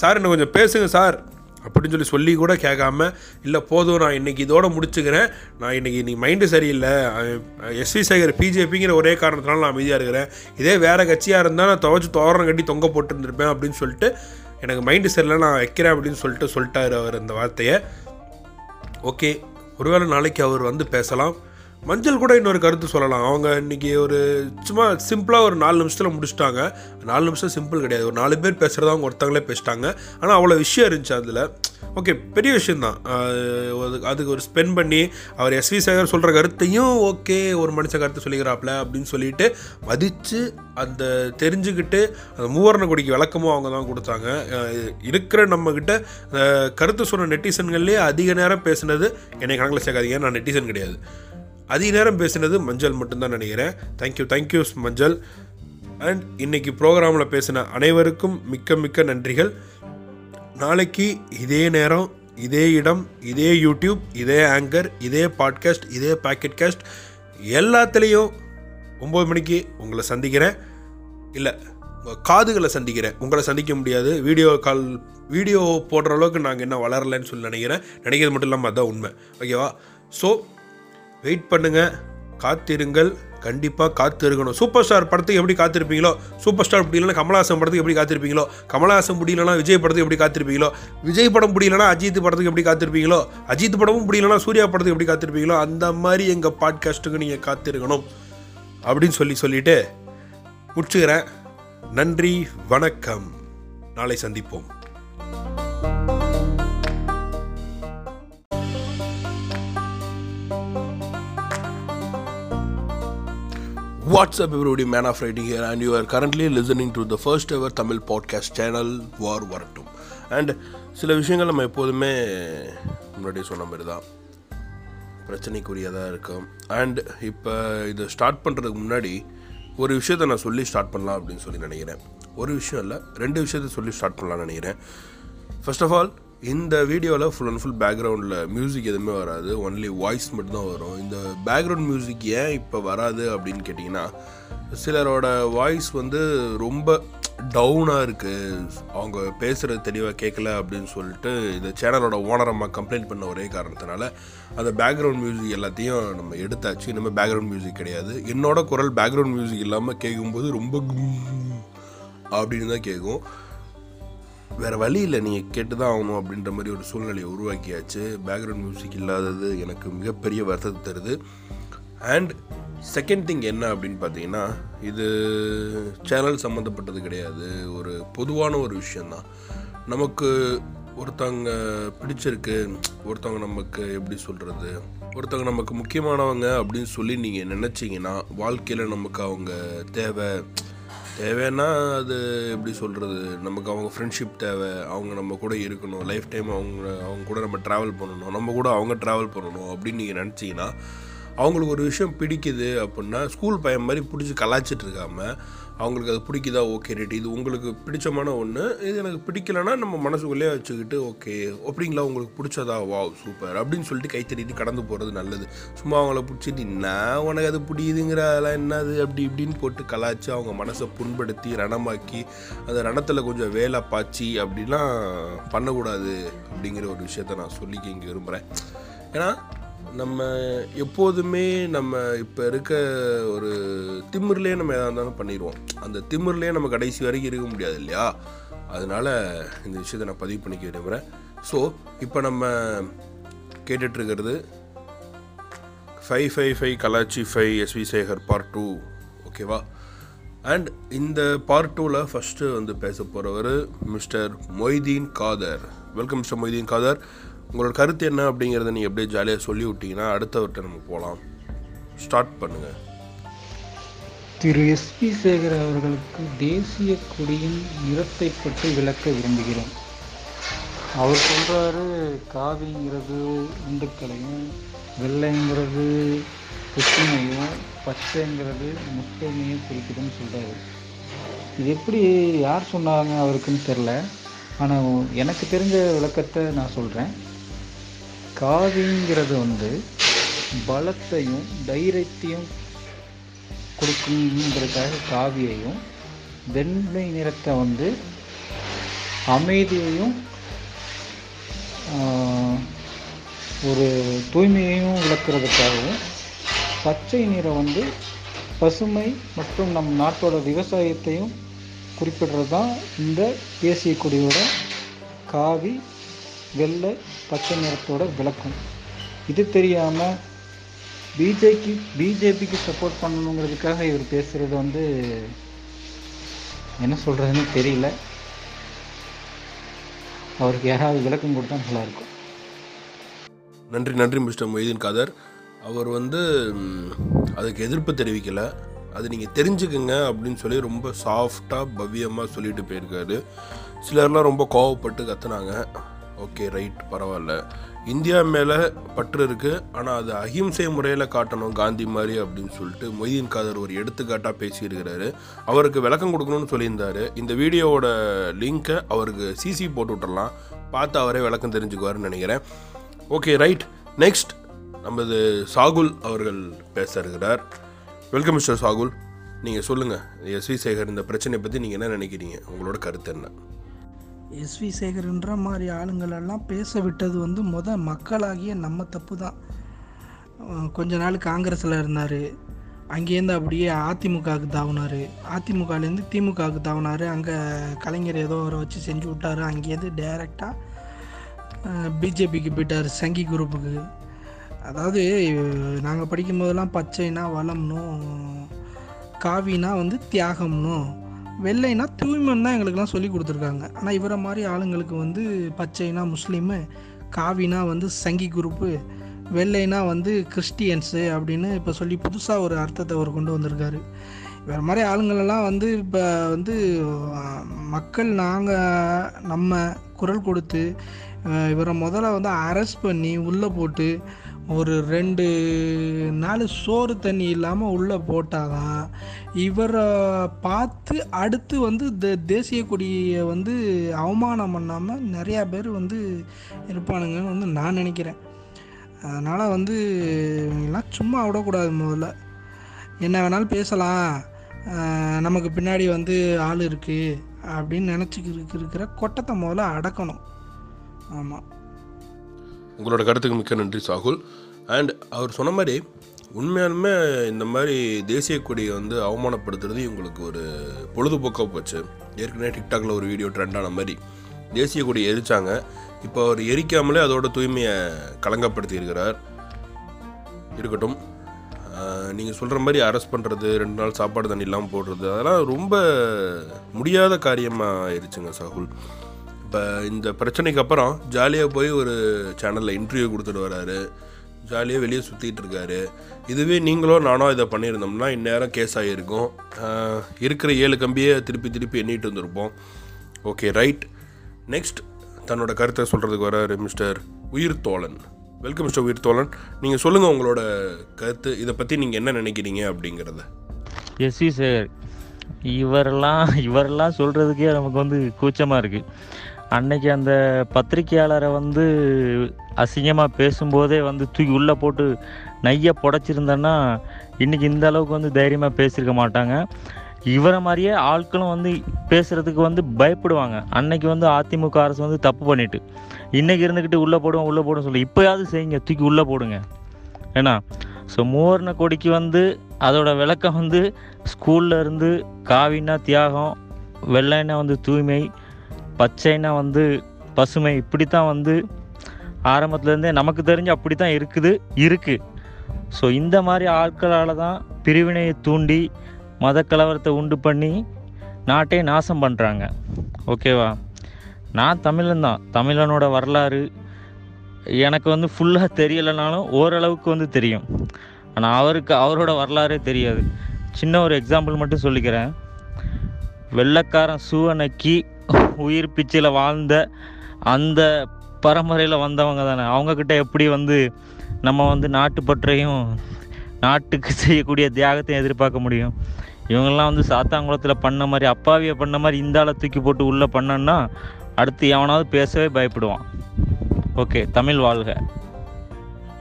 சார் இன்னும் கொஞ்சம் பேசுங்க சார் அப்படின்னு சொல்லி சொல்லி கூட கேட்காம, இல்லை போதும் நான் இன்றைக்கி இதோடு முடிச்சுக்கிறேன், நான் இன்றைக்கி நீ மைண்டு சரியில்லை, எஸ்வி சேகர் பிஜேபிங்கிற ஒரே காரணத்தினால நான் அமைதியாக இருக்கிறேன், இதே வேறு கட்சியாக இருந்தால் நான் துவச்சி தோரணம் கட்டி தொங்க போட்டுருந்துருப்பேன் அப்படின்னு சொல்லிட்டு எனக்கு மைண்டு சரியில்லை நான் வைக்கிறேன் அப்படின்னு சொல்லிட்டு சொல்லிட்டார் அவர் அந்த வார்த்தையை. ஓகே, ஒருவேளை நாளைக்கு அவர் வந்து பேசலாம். மஞ்சள் கூட இன்னொரு கருத்து சொல்லலாம். அவங்க இன்றைக்கி ஒரு சும்மா சிம்பிளாக ஒரு நாலு நிமிஷத்தில் முடிச்சுட்டாங்க. நாலு நிமிஷம் சிம்பிள் கிடையாது, ஒரு நாலு பேர் பேசுகிறதா அவங்க ஒருத்தங்களே பேசிட்டாங்க. ஆனால் அவ்வளோ விஷயம் இருந்துச்சு அதில். ஓகே, பெரிய விஷயந்தான். அதுக்கு ஒரு ஸ்பெண்ட் பண்ணி அவர் எஸ்வி சேகர் சொல்கிற கருத்தையும் ஓகே ஒரு மனுஷன் கருத்தை சொல்லிக்கிறாப்ல அப்படின்னு சொல்லிட்டு மதித்து அந்த தெரிஞ்சுக்கிட்டு அந்த மூவர்ண கொடிக்கு விளக்கமும் அவங்க தான் கொடுத்தாங்க. இருக்கிற நம்மக்கிட்ட கருத்து சொன்ன நெட்டிசன்கள்லேயே அதிக நேரம் பேசுனது என்னை கணக்கில் சேர்க்காதீங்க, நான் நெட்டிசன் கிடையாது. அதிக நேரம் பேசினது மஞ்சள் மட்டும்தான் நினைக்கிறேன். தேங்க்யூ தேங்க்யூ மஞ்சள். அண்ட் இன்றைக்கி ப்ரோக்ராமில் பேசின அனைவருக்கும் மிக்க மிக்க நன்றிகள். நாளைக்கு இதே நேரம், இதே இடம், இதே யூடியூப், இதே ஆங்கர், இதே பாட்காஸ்ட், இதே பாக்கெட் காஸ்ட் எல்லாத்துலேயும் ஒம்பது மணிக்கு உங்களை சந்திக்கிறேன். இல்லை காதுகளை சந்திக்கிறேன். உங்களை சந்திக்க முடியாது, வீடியோ கால் வீடியோ போடுற அளவுக்கு நாங்கள் இன்னும் வளரலைன்னு சொல்லி நினைக்கிறேன். நினைக்கிறது மட்டும் இல்லாமல் அதுதான் உண்மை. ஓகேவா? ஸோ வெயிட் பண்ணுங்கள், காத்திருங்கள், கண்டிப்பாக காத்திருக்கணும். சூப்பர் ஸ்டார் படத்துக்கு எப்படி காத்திருப்பீங்களோ, சூப்பர் ஸ்டார் பிடிக்கலன்னா கமல்ஹாசன் படத்துக்கு எப்படி காத்திருப்பீங்களோ, கமல்ஹாசன் பிடிக்கலன்னா விஜய் படத்துக்கு எப்படி காத்திருப்பீங்களோ, விஜய் படம் பிடிக்கலன்னா அஜித் படத்துக்கு எப்படி காத்திருப்பீங்களோ, அஜித் படமும் பிடிக்கலன்னா சூர்யா படத்துக்கு எப்படி காத்திருப்பீங்களோ, அந்த மாதிரி எங்கள் பாட்காஸ்ட்டுக்கு நீங்கள் காத்திருக்கணும் அப்படின்னு சொல்லி சொல்லிவிட்டு முடிச்சுக்கிறேன். நன்றி, வணக்கம், நாளை சந்திப்போம். What's up everybody, Man of Writing here, and you are currently listening to the first ever Tamil podcast channel, War Vartum. And சில விஷயங்கள் நம்ம எப்போதுமே முன்னாடி சொன்ன மாதிரி தான் பிரச்சனைக்குரியதாக இருக்கும். அண்ட் இப்போ இதை ஸ்டார்ட் பண்ணுறதுக்கு முன்னாடி ஒரு விஷயத்த நான் சொல்லி ஸ்டார்ட் பண்ணலாம் அப்படின்னு சொல்லி நினைக்கிறேன். ஒரு விஷயம் இல்லை, ரெண்டு விஷயத்த சொல்லி ஸ்டார்ட் பண்ணலாம்னு நினைக்கிறேன். ஃபர்ஸ்ட் ஆஃப் ஆல், இந்த வீடியோவில் ஃபுல் அண்ட் ஃபுல் பேக்ரவுண்டில் மியூசிக் எதுவுமே வராது, ஒன்லி வாய்ஸ் மட்டும்தான் வரும். இந்த பேக்ரவுண்ட் மியூசிக் ஏன் இப்போ வராது அப்படின்னு கேட்டிங்கன்னா, சிலரோட வாய்ஸ் வந்து ரொம்ப டவுனாக இருக்குது, அவங்க பேசுகிறது தெளிவாக கேட்கல அப்படின்னு சொல்லிட்டு இந்த சேனலோட ஓனரை நம்ம கம்ப்ளைண்ட் பண்ண ஒரே காரணத்தினால அந்த பேக்ரவுண்ட் மியூசிக் எல்லாத்தையும் நம்ம எடுத்தாச்சு. இனிமேல் பேக்ரவுண்ட் மியூசிக் கிடையாது. என்னோட குரல் பேக்ரவுண்ட் மியூசிக் இல்லாமல் கேட்கும்போது ரொம்ப அப்படின்னு தான் கேட்கும். வேறு வழி இல்லை, நீங்கள் கேட்டு தான் ஆகணும் அப்படின்ற மாதிரி ஒரு சூழ்நிலையை உருவாக்கியாச்சு. பேக்ரவுண்ட் மியூசிக் இல்லாதது எனக்கு மிகப்பெரிய வருத்தத்தை தருது. அண்ட் செகண்ட் திங் என்ன அப்படின்னு பார்த்தீங்கன்னா, இது சேனல் சம்மந்தப்பட்டது கிடையாது, ஒரு பொதுவான ஒரு விஷயந்தான். நமக்கு ஒருத்தவங்க பிடிச்சிருக்கு, ஒருத்தவங்க நமக்கு எப்படி சொல்கிறது, ஒருத்தவங்க நமக்கு முக்கியமானவங்க அப்படின்னு சொல்லி நீங்கள் நினச்சிங்கன்னா வாழ்க்கையில் நமக்கு அவங்க தேவை தேவைன்னா அது எப்படி சொல்கிறது, நமக்கு அவங்க ஃப்ரெண்ட்ஷிப் தேவை, அவங்க நம்ம கூட இருக்கணும் லைஃப் டைம், அவங்க அவங்க கூட நம்ம ட்ராவல் பண்ணணும், நம்ம கூட அவங்க ட்ராவல் பண்ணணும் அப்படின்னு நீங்கள் நினச்சிங்கன்னா, அவங்களுக்கு ஒரு விஷயம் பிடிக்குது அப்படின்னா ஸ்கூல் பையன் மாதிரி பிடிச்சி கலாய்ச்சிட்டு இருக்காமல் அவங்களுக்கு அது பிடிக்குதா, ஓகே ரைட் இது உங்களுக்கு பிடிச்சமான ஒன்று, இது எனக்கு பிடிக்கலைன்னா நம்ம மனசுக்குள்ளேயே வச்சுக்கிட்டு ஓகே அப்படிங்களா உங்களுக்கு பிடிச்சதா, வாவ் சூப்பர் அப்படின்னு சொல்லிட்டு கைத்தறிட்டு கடந்து போகிறது நல்லது. சும்மா அவங்கள பிடிச்சிட்டு நான் உனக்கு அது பிடிக்குதுங்கிற அதெல்லாம் என்னது அப்படி இப்படின்னு போட்டு கலாய்ச்சி அவங்க மனசை புண்படுத்தி ரணமாக்கி அந்த ரணத்தில் கொஞ்சம் வேலை பாய்ச்சி அப்படிலாம் பண்ணக்கூடாது அப்படிங்கிற ஒரு விஷயத்த நான் சொல்லிக்க இங்கே விரும்புகிறேன். ஏன்னா நம்ம எப்போதுமே நம்ம இப்போ இருக்க ஒரு திமிர்லேயே நம்ம எதாக இருந்தாலும் பண்ணிடுவோம், அந்த திமிர்லேயே நம்ம கடைசி வரைக்கும் இருக்க முடியாது இல்லையா? அதனால் இந்த விஷயத்தை நான் பதிவு பண்ணிக்க விரும்புகிறேன். ஸோ இப்போ நம்ம கேட்டுட்ருக்கிறது ஃபைவ் ஃபைவ் ஃபைவ் கலாச்சி five S V Sekar part two, ஓகேவா? அண்ட் இந்த பார்ட் டூவில் ஃபஸ்ட்டு வந்து பேச போகிறவர் mister Moideen Kader. Welcome mister Moideen Kader. உங்களோட கருத்து என்ன அப்படிங்கிறத நீங்கள் எப்படியே ஜாலியாக சொல்லி விட்டிங்கன்னா அடுத்தவர்கிட்ட நம்ம போகலாம். ஸ்டார்ட் பண்ணுங்கள். திரு எஸ்பி சேகர் அவர்களுக்கு தேசிய கொடியின் நிறத்தை பற்றி விளக்க விரும்புகிறேன். அவர் சொல்கிறாரு காவிங்கிறது இந்துக்களையும், வெள்ளைங்கிறது கிருஷ்ணனையும், பச்சைங்கிறது முட்டைமையும் குறிக்குதுன்னு சொல்கிறாரு. இது எப்படி யார் சொன்னாங்க அவருக்குன்னு தெரில, ஆனால் எனக்கு தெரிஞ்ச விளக்கத்தை நான் சொல்கிறேன். காவிங்கிறது வந்து பலத்தையும் தைரியத்தையும் கொடுக்குங்கிறதுக்காக காவியையும், வெண்மை நிறத்தை வந்து அமைதியையும் ஒரு தூய்மையையும் விளக்குறதுக்காகவும், பச்சை நிறம் வந்து பசுமை மற்றும் நம் நாட்டோட விவசாயத்தையும் குறிப்பிடுறது தான் இந்த தேசிய கொடியோட காவி வெள்ளை பச்சை நிறத்தோட விளக்கம். இது தெரியாமல் பிஜேபி பிஜேபிக்கு சப்போர்ட் பண்ணணுங்கிறதுக்காக இவர் பேசுகிறது வந்து என்ன சொல்கிறதுன்னு தெரியல. அவருக்கு யாராவது விளக்கம் கொடுத்தா நல்லாயிருக்கும். நன்றி நன்றி மிஸ்டர் மொய்தீன் காதர். அவர் வந்து அதுக்கு எதிர்ப்பு தெரிவிக்கலை, அது நீங்கள் தெரிஞ்சுக்குங்க அப்படின்னு சொல்லி ரொம்ப சாஃப்டாக பவ்யமாக சொல்லிட்டு போயிருக்காரு. சிலர்லாம் ரொம்ப கோவப்பட்டு கத்துனாங்க. ஓகே ரைட், பரவாயில்ல, இந்தியா மேலே பற்று இருக்குது, ஆனால் அது அஹிம்சை முறையில் காட்டணும் காந்தி மாதிரி அப்படின்னு சொல்லிட்டு மொய்தீன் காதர் ஒரு எடுத்துக்காட்டாக பேசியிருக்கிறாரு. அவருக்கு விளக்கம் கொடுக்கணும்னு சொல்லியிருந்தார். இந்த வீடியோவோட லிங்க்கை அவருக்கு சிசி போட்டு விட்டுடலாம், பார்த்து அவரே விளக்கம் தெரிஞ்சுக்குவாருன்னு நினைக்கிறேன். ஓகே ரைட், நெக்ஸ்ட் நமது சாகுல் அவர்கள் பேச இருக்கிறார். Welcome mister Shahul. நீங்கள் சொல்லுங்கள், எஸ்வி சேகர் இந்த பிரச்சனையை பற்றி நீங்கள் என்ன நினைக்கிறீங்க, உங்களோட கருத்து என்ன? எஸ்வி சேகர்ன்ற மாதிரி ஆளுங்களெல்லாம் பேச விட்டது வந்து மொதல் மக்களாகிய நம்ம தப்பு தான். கொஞ்ச நாள் காங்கிரஸில் இருந்தார், அங்கேருந்து அப்படியே அதிமுகவுக்கு தாவுனார், அதிமுகலேருந்து திமுகவுக்கு தாவுனார், அங்கே கலைஞர் ஏதோ ஒரு வச்சு செஞ்சு விட்டார், அங்கேருந்து டைரெக்டாக பிஜேபிக்கு போயிட்டார், சங்கி குரூப்புக்கு. அதாவது நாங்கள் படிக்கும்போதெல்லாம் பச்சைனா வளம்னும், காவினா வந்து தியாகம்னும், வெள்ளைனா தூய்மைன்னு தான் எங்களுக்கெல்லாம் சொல்லி கொடுத்துருக்காங்க. ஆனால் இவரை மாதிரி ஆளுங்களுக்கு வந்து பச்சைனா முஸ்லீமு, காவினா வந்து சங்கி குரூப்பு, வெள்ளைனா வந்து கிறிஸ்டியன்ஸு அப்படின்னு இப்போ சொல்லி புதுசாக ஒரு அர்த்தத்தை அவர் கொண்டு வந்திருக்காரு. இவர மாதிரி ஆளுங்களெல்லாம் வந்து இப்போ வந்து மக்கள் நாங்கள் நம்ம குரல் கொடுத்து இவரை முதல்ல வந்து அரெஸ்ட் பண்ணி உள்ளே போட்டு ஒரு ரெண்டு நாள் சோறு தண்ணி இல்லாமல் உள்ளே போட்டாதான் இவரை பார்த்து அடுத்து வந்து த தேசிய கொடியை வந்து அவமானம் பண்ணாமல் நிறையா பேர் வந்து இருப்பானுங்கன்னு வந்து நான் நினைக்கிறேன். அதனால் வந்து எல்லாம் சும்மா விடக்கூடாது. முதல்ல என்ன வேணாலும் பேசலாம், நமக்கு பின்னாடி வந்து ஆள் இருக்குது அப்படின்னு நினச்சிக்கிட்டு இருக்கிற கொட்டத்தை முதல்ல அடக்கணும். ஆமாம், உங்களோட கருத்துக்கு மிக்க நன்றி சாகுல். அண்ட் அவர் சொன்ன மாதிரி உண்மையாலுமே இந்த மாதிரி தேசிய கொடியை வந்து அவமானப்படுத்துறது இவங்களுக்கு ஒரு பொழுதுபோக்காக போச்சு. ஏற்கனவே டிக்டாக்ல ஒரு வீடியோ ட்ரெண்டான மாதிரி தேசிய கொடி எரிச்சாங்க, இப்போ அவர் எரிக்காமலே அதோட தூய்மையை கலங்கப்படுத்தி இருக்கிறார். இருக்கட்டும், நீங்கள் சொல்கிற மாதிரி அரெஸ்ட் பண்ணுறது, ரெண்டு நாள் சாப்பாடு தண்ணி இல்லாமல் போடுறது, அதெல்லாம் ரொம்ப முடியாத காரியமாக ஆயிடுச்சுங்க சாகுல். இப்போ இந்த பிரச்சனைக்கு அப்புறம் ஜாலியாக போய் ஒரு சேனலில் இன்டர்வியூ கொடுத்துட்டு வராரு, ஜாலியாக வெளியே சுற்றிட்டு இருக்காரு. இதுவே நீங்களோ நானோ இதை பண்ணியிருந்தோம்னா இந்நேரம் கேஸ் ஆகியிருக்கும். இருக்கிற ஏழு கம்பியை திருப்பி திருப்பி எண்ணிட்டு வந்திருப்போம். Okay, right. நெக்ஸ்ட் தன்னோட கருத்தை சொல்கிறதுக்கு வராரு மிஸ்டர் உயிர் தோழன். வெல்கம் மிஸ்டர் உயிர் தோழன், நீங்கள் சொல்லுங்கள் உங்களோட கருத்து, இதை பற்றி நீங்கள் என்ன நினைக்கிறீங்க அப்படிங்கிறத. எஸ் சார், இவரெல்லாம் இவரெல்லாம் சொல்கிறதுக்கே நமக்கு வந்து கூச்சமாக இருக்குது. அன்னைக்கு அந்த பத்திரிக்கையாளரை வந்து அசிங்கமாக பேசும்போதே வந்து தூக்கி உள்ளே போட்டு நையை புடச்சிருந்தேன்னா இன்றைக்கி இந்த அளவுக்கு வந்து தைரியமாக பேசியிருக்க மாட்டாங்க. இவரை மாதிரியே ஆட்களும் வந்து பேசுகிறதுக்கு வந்து பயப்படுவாங்க. அன்னைக்கு வந்து அதிமுக அரசு வந்து தப்பு பண்ணிட்டு இன்றைக்கி இருந்துக்கிட்டு உள்ளே போடுவோம் உள்ளே போடுவோம் சொல்லி இப்போயாவது செய்யுங்க, தூக்கி உள்ளே போடுங்க. ஏன்னா ஸோ மூவர்ண கொடிக்கு வந்து அதோட விளக்கம் வந்து ஸ்கூலில் இருந்து காவின்னா தியாகம், வெள்ளைன்னா வந்து தூய்மை, பச்சைன்னா வந்து பசுமை, இப்படி தான் வந்து ஆரம்பத்துலேருந்தே நமக்கு தெரிஞ்சு அப்படி தான் இருக்குது இருக்குது ஸோ இந்த மாதிரி ஆட்களால் தான் பிரிவினையை தூண்டி மத கலவரத்தை உண்டு பண்ணி நாட்டை நாசம் பண்ணுறாங்க. ஓகேவா, நான் தமிழன் தான், தமிழனோட வரலாறு எனக்கு வந்து ஃபுல்லாக தெரியலைனாலும் ஓரளவுக்கு வந்து தெரியும். ஆனால் அவருக்கு அவரோட வரலாறே தெரியாது. சின்ன ஒரு எக்ஸாம்பிள் மட்டும் சொல்லிக்கிறேன். வெள்ளைக்காரன் சூவனைக்கு உயிர் பிச்சையில் வாழ்ந்த அந்த பரம்பரையில் வந்தவங்க தானே, அவங்கக்கிட்ட எப்படி வந்து நம்ம வந்து நாட்டுப்பற்றையும் நாட்டுக்கு செய்யக்கூடிய தியாகத்தையும் எதிர்பார்க்க முடியும்? இவங்கெல்லாம் வந்து சாத்தாங்குளத்தில் பண்ண மாதிரி, அப்பாவியை பண்ண மாதிரி இந்த ஆளை தூக்கி போட்டு உள்ளே பண்ணோன்னா அடுத்து எவனாவது பேசவே பயப்படுவான். ஓகே, தமிழ் வாழ்க.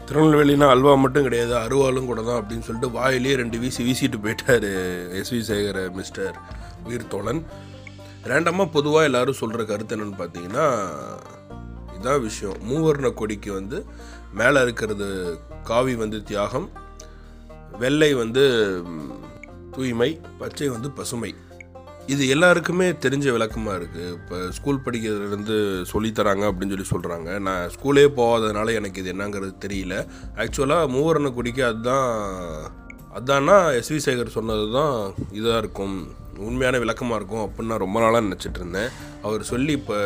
திருநெல்வேலினா அல்வா மட்டும் கிடையாது, அருவாலும் கூட தான் அப்படின்னு சொல்லிட்டு வாயிலே ரெண்டு வீசி வீசிட்டு போயிட்டார் எஸ் வி சேகர் மிஸ்டர் உயிர் தோழன். ரேண்டமாக பொதுவாக எல்லோரும் சொல்கிற கருத்து என்னென்னு பார்த்தீங்கன்னா இதான் விஷயம். மூவர்ண கொடிக்கு வந்து மேலே இருக்கிறது காவி வந்து தியாகம், வெள்ளை வந்து தூய்மை, பச்சை வந்து பசுமை. இது எல்லாருக்குமே தெரிஞ்ச விளக்கமாக இருக்குது. இப்போ ஸ்கூல் படிக்கிறதுலேருந்து சொல்லித்தராங்க அப்படின்னு சொல்லி சொல்கிறாங்க. நான் ஸ்கூலே போகாததுனால எனக்கு இது என்னங்கிறது தெரியல. ஆக்சுவலாக மூவர்ண கொடிக்கு அதுதான் அதான்னா எஸ்வி சேகர் சொன்னது தான் இதாக இருக்கும், உண்மையான விளக்கமாக இருக்கும் அப்படின்னு நான் ரொம்ப நாளாக நினச்சிட்டு இருந்தேன். அவர் சொல்லி இப்போ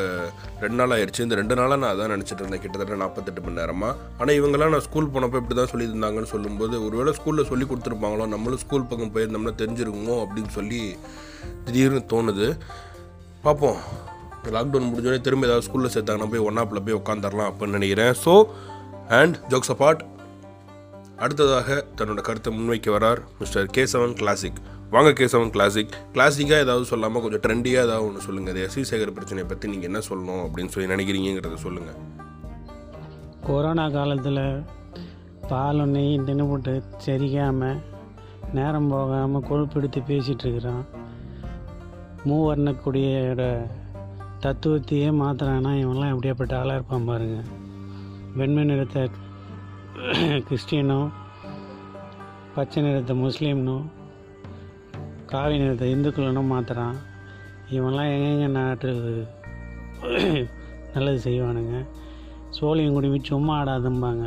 ரெண்டு நாள் ஆயிடுச்சு. இந்த ரெண்டு நாளாக நான் அதான் நினச்சிட்டு இருந்தேன் கிட்டத்தட்ட நாற்பத்தெட்டு மணி நேரமாக. ஆனால் இவங்கெல்லாம் நான் ஸ்கூல் போனப்போ இப்படி தான் சொல்லியிருந்தாங்கன்னு சொல்லும்போது ஒருவேளை ஸ்கூலில் சொல்லி கொடுத்துருப்பாங்களோ, நம்மளும் ஸ்கூல் பக்கம் போயிருந்தோம்னா தெரிஞ்சிருக்குமோ அப்படின்னு சொல்லி திடீர்னு தோணுது. பார்ப்போம், லாக்டவுன் முடிஞ்சோடனே திரும்ப ஏதாவது ஸ்கூலில் சேர்த்தாங்கன்னா போய் ஒன் ஆப்பில் போய் உட்காந்துடலாம் அப்படின்னு நினைக்கிறேன். ஸோ அண்ட் ஜோக்ஸ் அபார்ட், அடுத்ததாக தன்னோட கருத்தை முன்வைக்க வரார் மிஸ்டர் கேசவன் கிளாசிக். வாங்க கேசவன் கிளாசிக், கிளாசிக்காக ஏதாவது சொல்லாமல் கொஞ்சம் ட்ரெண்டியாக ஏதாவது ஒன்று சொல்லுங்கள். அது எஸ்வி சேகர் பிரச்சனையை பற்றி நீங்கள் என்ன சொல்லணும் அப்படின்னு சொல்லி நினைக்கிறீங்கிறத சொல்லுங்கள். கொரோனா காலத்தில் பால் நெய்யும் தின்னு போட்டு செரிக்காமல் நேரம் போகாமல் கொழுப்பெடுத்து பேசிகிட்டு இருக்கிறான். மூவர்ண கொடியோட தத்துவத்தையே மாத்திரானா இவங்களாம் எப்படியாப்பட்ட ஆளாக இருப்பான் பாருங்க. வெண்மை நிறத்த கிறிஸ்டியனோ, பச்சை நிறத்தை முஸ்லீம்னோ, காவி நிறத்தை இந்துக்களோ மாத்திரான். இவங்களாம் எங்கெங்க நாட்டுக்கு நல்லது செய்வானுங்க? சோழியம் குடிவி சும்மா ஆடாதும்பாங்க.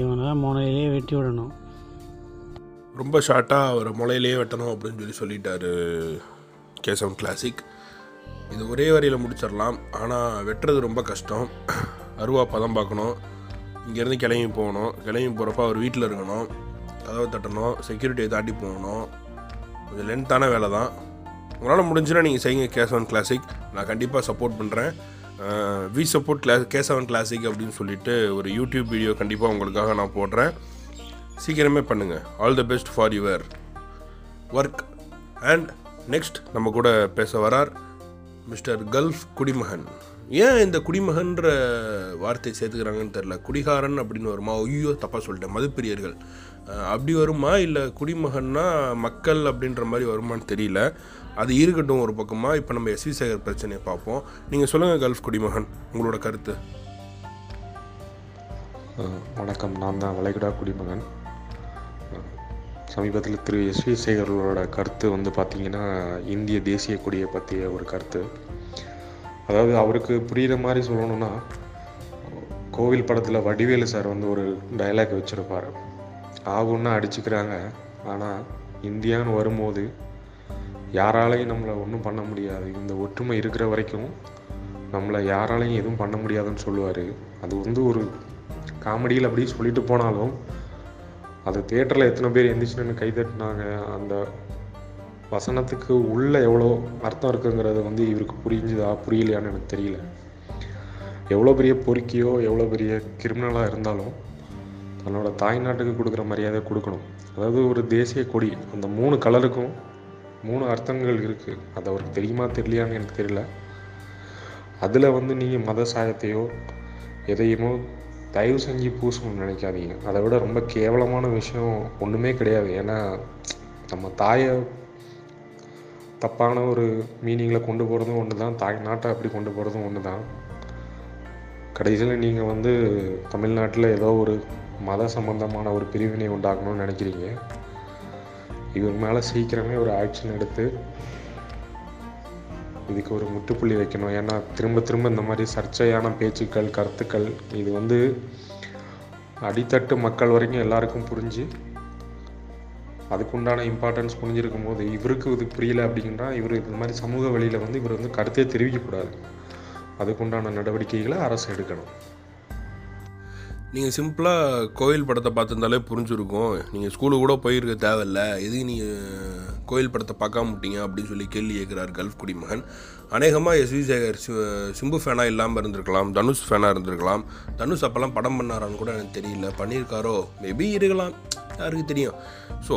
இவங்களாம் முனையிலேயே வெட்டி விடணும். ரொம்ப ஷார்ட்டாக அவர் முளையிலேயே வெட்டணும் அப்படின்னு சொல்லி சொல்லிட்டாரு கேசவன் கிளாசிக். இது ஒரே வரியில் முடிச்சிடலாம், ஆனால் வெட்டுறது ரொம்ப கஷ்டம். அருவா பதம் பார்க்கணும், இங்கேருந்து கிளம்பி போகணும், கிளம்பி போகிறப்ப அவர் வீட்டில் இருக்கணும், கதவை தட்டணும், செக்யூரிட்டியை தாண்டி போகணும். கொஞ்சம் லென்த்தான வேலை தான். உங்களால் முடிஞ்சுன்னா நீங்கள் செய்யுங்க கேசவன் கிளாசிக், நான் கண்டிப்பாக சப்போர்ட் பண்ணுறேன். வி சப்போர்ட் கிளா கேசவன் கிளாசிக் அப்படின்னு சொல்லிட்டு ஒரு யூடியூப் வீடியோ கண்டிப்பாக உங்களுக்காக நான் போடுறேன். சீக்கிரமே பண்ணுங்கள். All the best for your work. And next நம்ம கூட பேச வரார் மிஸ்டர் கல்ஃப் குடிமகன். ஏன் இந்த குடிமகன்ற வார்த்தை சேர்த்துக்கிறாங்கன்னு தெரில. குடிகாரன் அப்படின்னு வருமா? ஐயோ தப்பாக சொல்லிட்டேன், மதுப்பிரியர்கள் அப்படி வருமா? இல்லை குடிமகன்னா மக்கள் அப்படின்ற மாதிரி வருமானு தெரியல. அது இருக்கட்டும் ஒரு பக்கமாக. இப்போ நம்ம எஸ்வி சேகர் பிரச்சனையை பார்ப்போம். நீங்கள் சொல்லுங்கள் கல்ஃப் குடிமகன், உங்களோட கருத்து. வணக்கம், நான் தான் வளைகுடா குடிமகன். சமீபத்தில் திரு எஸ்வி சேகரோட கருத்து வந்து பார்த்திங்கன்னா இந்திய தேசிய கொடியை பற்றிய ஒரு கருத்து. அதாவது அவருக்கு புரிகிற மாதிரி சொல்லணுன்னா, கோவில் படத்தில் வடிவேலு சார் வந்து ஒரு டைலாக் வச்சுருப்பார், ஆகுன்னா அடிச்சுக்கிறாங்க ஆனால் இந்தியான்னு வரும்போது யாராலையும் நம்மளை ஒன்றும் பண்ண முடியாது, இந்த ஒற்றுமை இருக்கிற வரைக்கும் நம்மளை யாராலையும் எதுவும் பண்ண முடியாதுன்னு சொல்லுவார். அது வந்து ஒரு காமெடியில் அப்படின்னு சொல்லிட்டு போனாலும் அது தியேட்டரில் எத்தனை பேர் எந்திரிச்சுன்னு கை தட்டினாங்க. அந்த வசனத்துக்கு உள்ளே எவ்வளோ அர்த்தம் இருக்குங்கிறது வந்து இவருக்கு புரிஞ்சுதா புரியலையான்னு எனக்கு தெரியல. எவ்வளோ பெரிய பொறுக்கியோ எவ்வளோ பெரிய கிரிமினலாக இருந்தாலும் தன்னோட தாய்நாட்டுக்கு கொடுக்குற மரியாதை கொடுக்கணும். அதாவது ஒரு தேசிய கொடி, அந்த மூணு கலருக்கும் மூணு அர்த்தங்கள் இருக்குது. அது அவருக்கு தெரியுமா தெரியலையான்னு எனக்கு தெரியல. அதில் வந்து நீங்கள் மத சாயத்தையோ எதையுமோ தயவு செஞ்சு பூசணும்னு நினைக்காதீங்க. அதை விட ரொம்ப கேவலமான விஷயம் ஒன்றுமே கிடையாது. ஏன்னா நம்ம தாயை தப்பான ஒரு மீனிங்கில் கொண்டு போகிறதும் ஒன்று தான், தாய் நாட்டை அப்படி கொண்டு போகிறதும் ஒன்று தான். கடைசியில் நீங்கள் வந்து தமிழ்நாட்டில் ஏதோ ஒரு மத சம்பந்தமான ஒரு பிரிவினை உண்டாக்கணும்னு நினைக்கிறீங்க. இவர் மேலே சீக்கிரமே ஒரு ஆக்ஷன் எடுத்து இதுக்கு ஒரு முற்றுப்புள்ளி வைக்கணும். ஏன்னா திரும்ப திரும்ப இந்த மாதிரி சர்ச்சையான பேச்சுக்கள், கருத்துக்கள் இது வந்து அடித்தட்டு மக்கள் வரைக்கும் எல்லாருக்கும் புரிஞ்சு அதுக்குண்டான இம்பார்ட்டன்ஸ் புரிஞ்சிருக்கும் போது இவருக்கு இது புரியலை அப்படின்னா இவர் இந்த மாதிரி சமூக வழியில் வந்து இவர் வந்து கருத்தை தெரிவிக்கக்கூடாது. அதுக்குண்டான நடவடிக்கைகளை அரசு எடுக்கணும். நீங்கள் சிம்பிளாக கோயில் படத்தை பார்த்துருந்தாலே புரிஞ்சுருக்கும். நீங்கள் ஸ்கூலுக்கு கூட போயிருக்க தேவையில்லை, எது நீங்கள் கோயில் படத்தை பார்க்காம விட்டீங்க அப்படின்னு சொல்லி கேள்வி கேட்குறார் கல்ஃப் குடிமகன். அநேகமாக எஸ் வி சேகர் சிம்பு ஃபேனாக இல்லாமல் இருந்திருக்கலாம், தனுஷ் ஃபேனாக இருந்திருக்கலாம். தனுஷ் அப்போல்லாம் படம் பண்ணாரான்னு கூட எனக்கு தெரியல. பண்ணியிருக்காரோ மேபி, இருக்கலாம், யாருக்கு தெரியும். ஸோ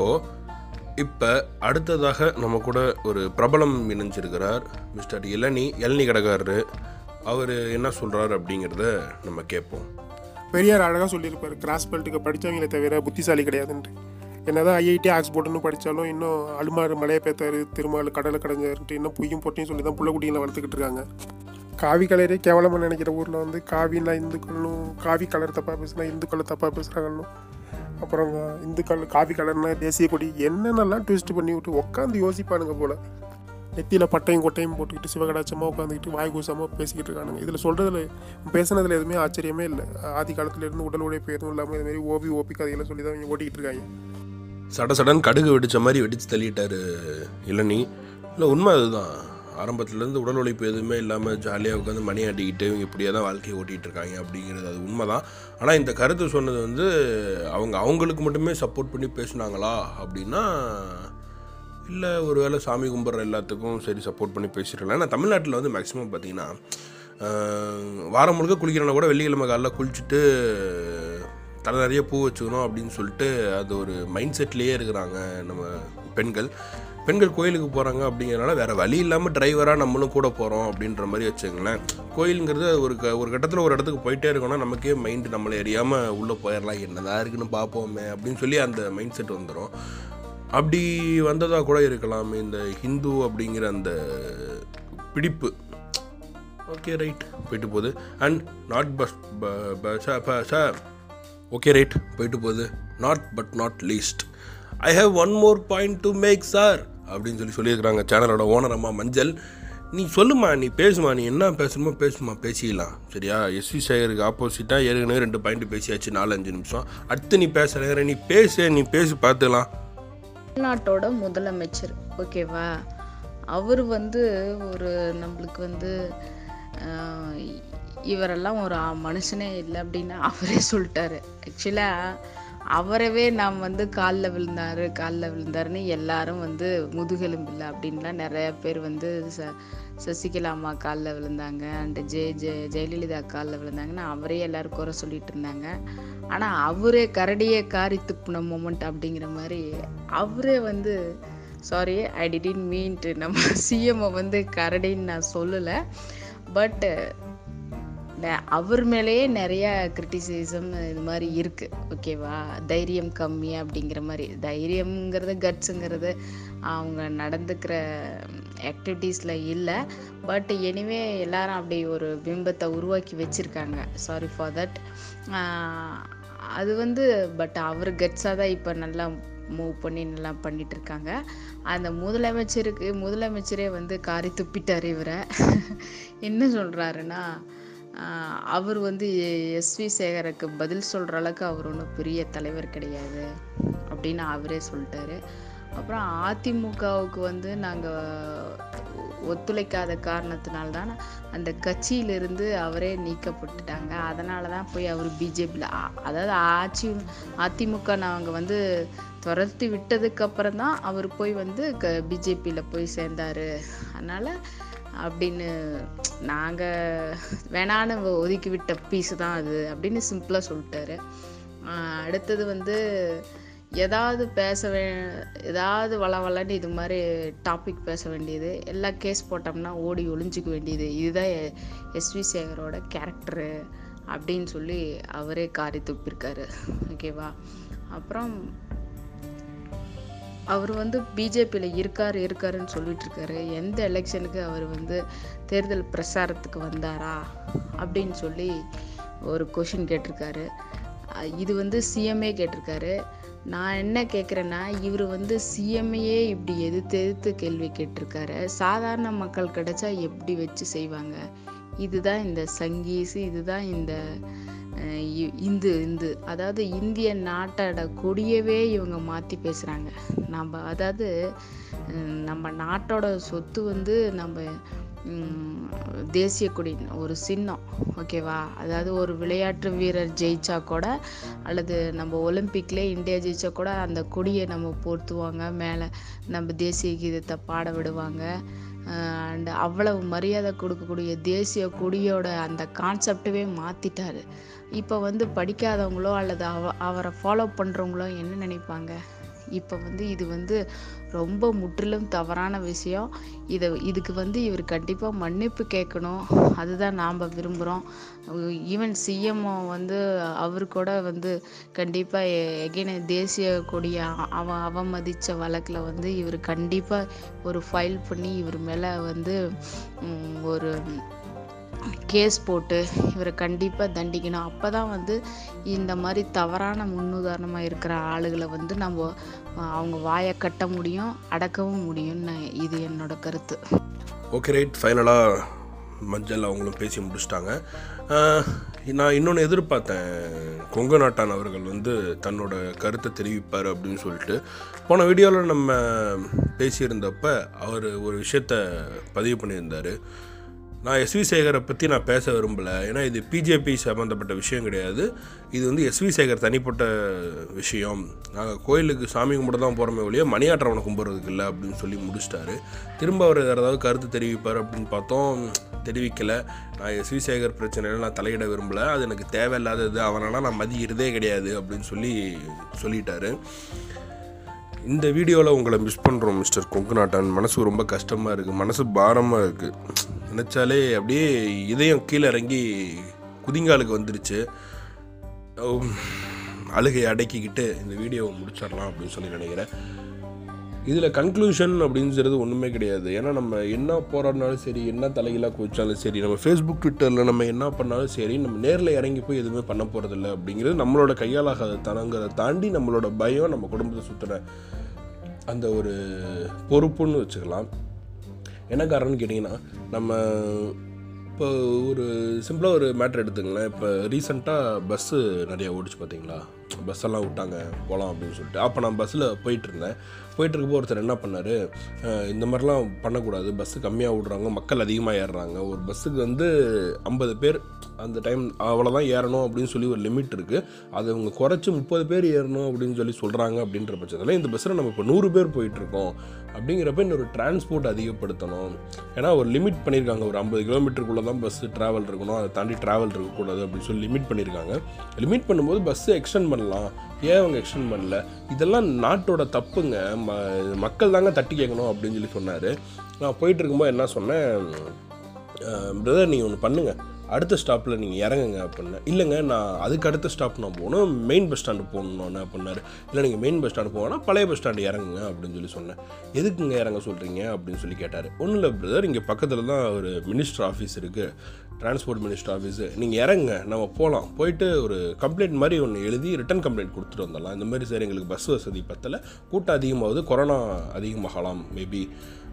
இப்போ அடுத்ததாக நம்ம கூட ஒரு பிரபலம் இணைஞ்சிருக்கிறார் மிஸ்டர் இளநி இளநி கடைக்காரரு. அவர் என்ன சொல்கிறார் அப்படிங்கிறத நம்ம கேட்போம். பெரியார் அழகாக சொல்லியிருப்பார், கிராஸ் பெல்ட்டுக்கு படித்தவங்களை தவிர புத்திசாலி கிடையாதுன்ட்டு. என்னதான் ஐஐடி ஆக்ஸ்போர்டுன்னு படித்தாலும் இன்னும் அழுமாறு மலையை பேத்தார், திருமால் கடலை கடைஞ்சாருன்ட்டு இன்னும் பொய்யும் பொட்டையும் சொல்லி தான் புள்ளக்குட்டிகளை வளர்த்துக்கிட்டு இருக்காங்க. காவி கலரே கேவலமாக நினைக்கிற ஊரில் வந்து காவின்னா இந்துக்களும் காவி கலர் தப்பாக பேசுனா இந்துக்களை தப்பாக பேசுகிறாங்கன்னு, அப்புறம் இந்துக்கள் காவி கலர்னா தேசிய கொடி என்னென்னலாம் ட்விஸ்ட் பண்ணி விட்டு உட்காந்து யோசிப்பானுங்க போல். நெத்தியில் பட்டையும் கொட்டையும் போட்டுக்கிட்டு சிவகடாச்சமாக உட்காந்துக்கிட்டு வாய் கூசாமல் பேசிக்கிட்டு இருக்கானுங்க. இதில் சொல்கிறதுல பேசுனதில் எதுவுமே ஆச்சரியமே இல்லை. ஆதி காலத்துலேருந்து உடல் உழைப்பு எதுவும் இல்லாமல் இதுமாரி ஓபி ஓபி கதைகளை சொல்லி தான் இவங்க ஓட்டிக்கிட்டு இருக்காங்க. சட சடன் கடுகு வெடித்த மாதிரி வெடித்து தள்ளிட்டார் இளநி. இல்லை உண்மை அதுதான். ஆரம்பத்துலேருந்து உடல் உழைப்பு எதுவுமே இல்லாமல் ஜாலியாக உட்காந்து மணி ஆட்டிக்கிட்டு இவங்க இப்படியே தான் வாழ்க்கையை ஓட்டிகிட்டு இருக்காங்க அப்படிங்கிறது அது உண்மை தான். ஆனால் இந்த கருத்து சொன்னது வந்து அவங்க அவங்களுக்கு மட்டுமே சப்போர்ட் பண்ணி பேசுனாங்களா அப்படின்னா இல்லை, ஒரு வேளை சாமி கும்பிட்ற எல்லாத்துக்கும் சரி சப்போர்ட் பண்ணி பேசியிருக்கலாம். ஏன்னா தமிழ்நாட்டில் வந்து மேக்ஸிமம் பார்த்திங்கன்னா வாரம் முழுக்க குளிக்கிறனா கூட வெள்ளிக்கிழமை காலையில் குளிச்சுட்டு தலை நிறைய பூ வச்சுக்கணும் அப்படின்னு சொல்லிட்டு அது ஒரு மைண்ட் செட்லேயே இருக்கிறாங்க நம்ம பெண்கள். பெண்கள் கோயிலுக்கு போகிறாங்க அப்படிங்கிறனால வேறு வழி இல்லாமல் டிரைவராக நம்மளும் கூட போகிறோம் அப்படின்ற மாதிரி வச்சுக்கங்களேன். கோயிலுங்கிறது ஒரு க ஒரு கட்டத்தில் ஒரு இடத்துக்கு போயிட்டே இருக்கோன்னா நமக்கே மைண்டு நம்மளை எரியாமல் உள்ளே போயிடலாம், என்னதான் இருக்குன்னு பார்ப்போமே அப்படின்னு சொல்லி அந்த மைண்ட் செட் வந்துடும். அப்படி வந்ததாக கூட இருக்கலாம் இந்த ஹிந்து அப்படிங்கிற அந்த பிடிப்பு. ஓகே ரைட், போயிட்டு போகுது. And not bus sir okay right, போயிட்டு போகுது. Not but not least I have one more point to make sir அப்படின்னு சொல்லி சொல்லியிருக்கிறாங்க சேனலோட ஓனர் அம்மா மஞ்சள். நீ சொல்லுமா, நீ பேசுமா, நீ என்ன பேசணுமோ பேசுமா, பேசிக்கலாம் சரியா. எஸ் வி சேகருக்கு ஆப்போசிட்டாக ஏற்கனவே ரெண்டு பாயிண்ட் பேசியாச்சு நாலஞ்சு நிமிஷம். அடுத்து நீ பேசுகிற நீ பேசு நீ பேசி பார்த்துக்கலாம். தமிழ்நாட்டோட முதலமைச்சர் ஓகேவா, அவர் வந்து ஒரு நம்மளுக்கு வந்து இவரெல்லாம் ஒரு மனுஷனே இல்லை அப்படின்னு அவரே சொல்லிட்டாரு. ஆக்சுவலாக அவரவே நாம் வந்து காலில் விழுந்தாரு காலில் விழுந்தாருன்னு எல்லாரும் வந்து முதுகெலும்பில்லை அப்படின்லாம் நிறைய பேர் வந்து ச சசிகலா அம்மா காலில் விழுந்தாங்க, அண்டு ஜெய ஜெய ஜெயலலிதா காலில் விழுந்தாங்கன்னு அவரே எல்லோரும் குறை சொல்லிட்டு இருந்தாங்க. ஆனால் அவரே கரடியே காரி துப்புன மொமெண்ட் அப்படிங்கிற மாதிரி அவரே வந்து sorry I didn't mean to நம்ம சிஎம்ஐ வந்து கரடின்னு நான் சொல்லலை, பட் அவர் மேலேயே நிறையா கிரிட்டிசிசம் இது மாதிரி இருக்குது ஓகேவா. தைரியம் கம்மி அப்படிங்கிற மாதிரி, தைரியங்கிறது கட்ஸுங்கிறது அவங்க நடந்துக்கிற ஆக்டிவிட்டீஸில் இல்லை. பட் எனிவே எல்லாரும் அப்படி ஒரு பிம்பத்தை உருவாக்கி வச்சுருக்காங்க, சாரி ஃபார் தட். அது வந்து பட் அவர் கட்ஸாக தான் இப்போ நல்லா மூவ் பண்ணி நல்லா பண்ணிகிட்ருக்காங்க. அந்த முதலமைச்சருக்கு முதலமைச்சரே வந்து காரி துப்பிட்டார் இவரை. என்ன சொல்கிறாருன்னா அவர் வந்து எஸ்வி சேகருக்கு பதில் சொல்கிற அளவுக்கு அவர் ஒன்றும் பெரிய தலைவர் கிடையாது அப்படின்னு அவரே சொல்லிட்டாரு. அப்புறம் அதிமுகவுக்கு வந்து நாங்கள் ஒத்துழைக்காத காரணத்தினால்தான் அந்த கட்சியிலிருந்து அவரே நீக்கப்பட்டுட்டாங்க. அதனால தான் போய் அவர் பிஜேபியில் அதாவது ஆட்சி அதிமுக நாங்கள் வந்து துரத்தி விட்டதுக்கப்புறம் தான் அவர் போய் வந்து க பிஜேபியில் போய் சேர்ந்தார். அதனால் அப்படின்னு நாங்கள் வேணான்னு ஒதுக்கி விட்ட பீஸு தான் அது அப்படின்னு சிம்பிளாக சொல்லிட்டாரு. அடுத்தது வந்து ஏதாவது பேச வே ஏதாவது வள வளன்னு இது மாதிரி டாபிக் பேச வேண்டியது, எல்லா கேஸ் போட்டோம்னா ஓடி ஒளிஞ்சிக்க வேண்டியது, இதுதான் எஸ்வி சேகரோட கேரக்டரு அப்படின்னு சொல்லி அவரே காரி துப்பிருக்காரு. ஓகேவா. அப்புறம் அவர் வந்து பிஜேபியில் இருக்கார் இருக்காருன்னு சொல்லிட்டு இருக்காரு. எந்த எலெக்ஷனுக்கு அவர் வந்து தேர்தல் பிரச்சாரத்துக்கு வந்தாரா அப்படின்னு சொல்லி ஒரு கொஷின் கேட்டிருக்காரு. இது வந்து சிஎம்ஏ கேட்டிருக்காரு. நான் என்ன கேட்குறேன்னா, இவர் வந்து சிஎம்ஏ இப்படி எதிர்த்து எதிர்த்து கேள்வி கேட்டிருக்காரு. சாதாரண மக்கள் கிடைச்சா எப்படி வச்சு செய்வாங்க? இதுதான் இந்த சங்கீஸ், இதுதான் இந்த இந்து இந்து அதாவது இந்திய நாட்டோட கொடியவே இவங்க மாற்றி பேசுகிறாங்க. நம்ம அதாவது நம்ம நாட்டோட சொத்து வந்து நம்ம தேசிய கொடி ஒரு சின்னம். ஓகேவா. அதாவது ஒரு விளையாட்டு வீரர் ஜெயிச்சா கூட அல்லது நம்ம ஒலிம்பிக்ல இந்தியா ஜெயிச்சா கூட அந்த கொடியை நம்ம போர்த்துவாங்க, மேலே நம்ம தேசிய கீதத்தை பாட விடுவாங்க. அண்ட் அவ்வளவு மரியாதை கொடுக்கக்கூடிய தேசிய கொடியோட அந்த கான்செப்டவே மாற்றிட்டாரு. இப்போ வந்து படிக்காதவங்களோ அல்லது அவ அவரை ஃபாலோ பண்ணுறவங்களோ என்ன நினைப்பாங்க? இப்போ வந்து இது வந்து ரொம்ப முற்றிலும் தவறான விஷயம். இதை இதுக்கு வந்து இவர் கண்டிப்பாக மன்னிப்பு கேட்கணும். அதுதான் நாம் விரும்புகிறோம். ஈவன் சிஎம்ஓ வந்து அவரு கூட வந்து கண்டிப்பாக எகைன் தேசிய கொடியை அவ அவமதித்த வழக்கில் வந்து இவர் கண்டிப்பாக ஒரு ஃபைல் பண்ணி இவர் மேலே வந்து ஒரு கேஸ் போட்டு இவரை கண்டிப்பாக தண்டிக்கணும். அப்போ தான் வந்து இந்த மாதிரி தவறான முன்னுதாரணமாக இருக்கிற ஆளுகளை வந்து நம்ம அவங்க வாயை கட்ட முடியும், அடக்கவும் முடியும்னு இது என்னோட கருத்து. Okay, right. ஃபைனலாக மஞ்சள் அவங்களும் பேசி முடிச்சிட்டாங்க. நான் இன்னொன்று எதிர்பார்த்தேன், கொங்கு நாட்டான் அவர்கள் வந்து தன்னோட கருத்தை தெரிவிப்பார் அப்படின்னு சொல்லிட்டு. போன வீடியோவில் நம்ம பேசியிருந்தப்போ அவர் ஒரு விஷயத்த பதிவு பண்ணியிருந்தார். நான் எஸ்வி சேகரை பற்றி நான் பேச விரும்பலை, ஏன்னா இது பிஜேபி சம்மந்தப்பட்ட விஷயம் கிடையாது, இது வந்து எஸ்வி சேகர் தனிப்பட்ட விஷயம். நாங்கள் கோயிலுக்கு சாமி கும்பிட தான் போகிறோமே ஒழிய மணியாற்றவனை கும்பிட்றதுக்கு இல்லை அப்படின்னு சொல்லி முடிச்சிட்டாரு. திரும்ப அவர் ஏதாவது கருத்து தெரிவிப்பார் அப்படின்னு பார்த்தோம், தெரிவிக்கலை. நான் எஸ்வி சேகர் பிரச்சனையில் நான் தலையிட விரும்பலை, அது எனக்கு தேவையில்லாதது, அவனால் நான் மதிக்கிறதே கிடையாது அப்படின்னு சொல்லி சொல்லிட்டாரு. இந்த வீடியோவில் உங்களை மிஸ் பண்ணுறோம் மிஸ்டர் கொங்கு நாட்டான். மனசு ரொம்ப கஷ்டமாக இருக்குது, மனசு பாரமாக இருக்குது. நினச்சாலே அப்படியே இதயம் கீழே இறங்கி குதிங்காலுக்கு வந்துருச்சு. அழுகையை அடக்கிக்கிட்டு இந்த வீடியோவை முடிச்சிடலாம் அப்படின்னு சொல்லி நினைக்கிறேன். இதில் கன்க்ளூஷன் அப்படிங்கிறது ஒன்றுமே கிடையாது. ஏன்னா நம்ம என்ன போராடினாலும் சரி, என்ன தலைகளாக குதிச்சாலும் சரி, நம்ம ஃபேஸ்புக் ட்விட்டரில் நம்ம என்ன பண்ணாலும் சரி, நம்ம நேரில் இறங்கி போய் எதுவுமே பண்ண போகிறதில்ல அப்படிங்கிறது நம்மளோட கையாளாகாத தனங்கிறத தாண்டி நம்மளோட பயம், நம்ம குடும்பத்தை சுற்றுற அந்த ஒரு பொறுப்புன்னு வச்சுக்கலாம். என்ன காரணம்னு கேட்டிங்கன்னா, நம்ம இப்போ ஒரு சிம்பிளாக ஒரு மேட்ரு எடுத்துக்கலாம். இப்போ ரீசெண்டாக பஸ்ஸு நிறையா ஓடிச்சு பார்த்தீங்களா, பஸ்ஸெல்லாம் விட்டாங்க போகலாம் அப்படின்னு சொல்லிட்டு. அப்போ நான் பஸ்ஸில் போயிட்டுருந்தேன். போயிட்டுருக்கப்போ ஒருத்தர் என்ன பண்ணார், இந்த மாதிரிலாம் பண்ணக்கூடாது, பஸ்ஸு கம்மியாக விடுறாங்க, மக்கள் அதிகமாக ஏறுறாங்க, ஒரு பஸ்ஸுக்கு வந்து ஐம்பது பேர் அந்த டைம் அவ்வளோதான் ஏறணும் அப்படின்னு சொல்லி ஒரு லிமிட் இருக்குது, அதை அவங்க குறைச்சி முப்பது பேர் ஏறணும் அப்படின்னு சொல்லி சொல்கிறாங்க. அப்படின்ற பட்சத்தில் இந்த பஸ்ஸில் நம்ம இப்போ நூறு பேர் போயிட்டுருக்கோம் அப்படிங்கிறப்ப இன்னொரு டிரான்ஸ்போர்ட் அதிகப்படுத்தணும். ஏன்னா ஒரு லிமிட் பண்ணியிருக்காங்க, ஒரு ஐம்பது கிலோமீட்டருக்குள்ளே தான் பஸ்ஸு ட்ராவல் இருக்கணும், அதை தாண்டி ட்ராவல் இருக்கக்கூடாது அப்படின்னு சொல்லி லிமிட் பண்ணியிருக்காங்க. லிமிட் பண்ணும்போது பஸ்ஸு எக்ஸ்டெண்ட் பண்ணலாம், ஏன் அவங்க எக்ஸ்டெண்ட் பண்ணல? இதெல்லாம் நாட்டோட தப்புங்க, ம மக்கள் தாங்க தட்டி கேட்கணும் அப்படின்னு சொல்லி சொன்னார். நான் போயிட்டுருக்கும்போது என்ன சொன்னேன், பிரதர் நீங்கள் ஒன்று பண்ணுங்கள், அடுத்த ஸ்டாப்பில் நீங்கள் இறங்குங்க அப்படின்னா. இல்லைங்க, நான் அதுக்கு அடுத்த ஸ்டாப் நான் போகணும், மெயின் பஸ் ஸ்டாண்டு போகணுன்னு அப்படின்னாரு. இல்லை நீங்கள் மெயின் பஸ் ஸ்டாண்டு போகணும்னா பழைய பஸ் ஸ்டாண்டு இறங்குங்க அப்படின்னு சொல்லி சொன்னேன். எதுக்குங்க இறங்க சொல்கிறீங்க அப்படின்னு சொல்லி கேட்டார். ஒன்றும் இல்லை பிரதர், இங்கே பக்கத்தில் தான் ஒரு மினிஸ்டர் ஆஃபீஸ் இருக்குது, டிரான்ஸ்போர்ட் மினிஸ்டர் ஆஃபீஸு, நீங்கள் இறங்குங்க, நம்ம போகலாம், போயிட்டு ஒரு கம்ப்ளைண்ட் மாதிரி ஒன்று எழுதி ரிட்டன் கம்ப்ளைண்ட் கொடுத்துட்டு வந்துடலாம். இந்த மாதிரி சரி, எங்களுக்கு பஸ் வசதி பத்தலை, கூட்டம் அதிகமாகுது, கொரோனா அதிகமாகலாம் மேபி,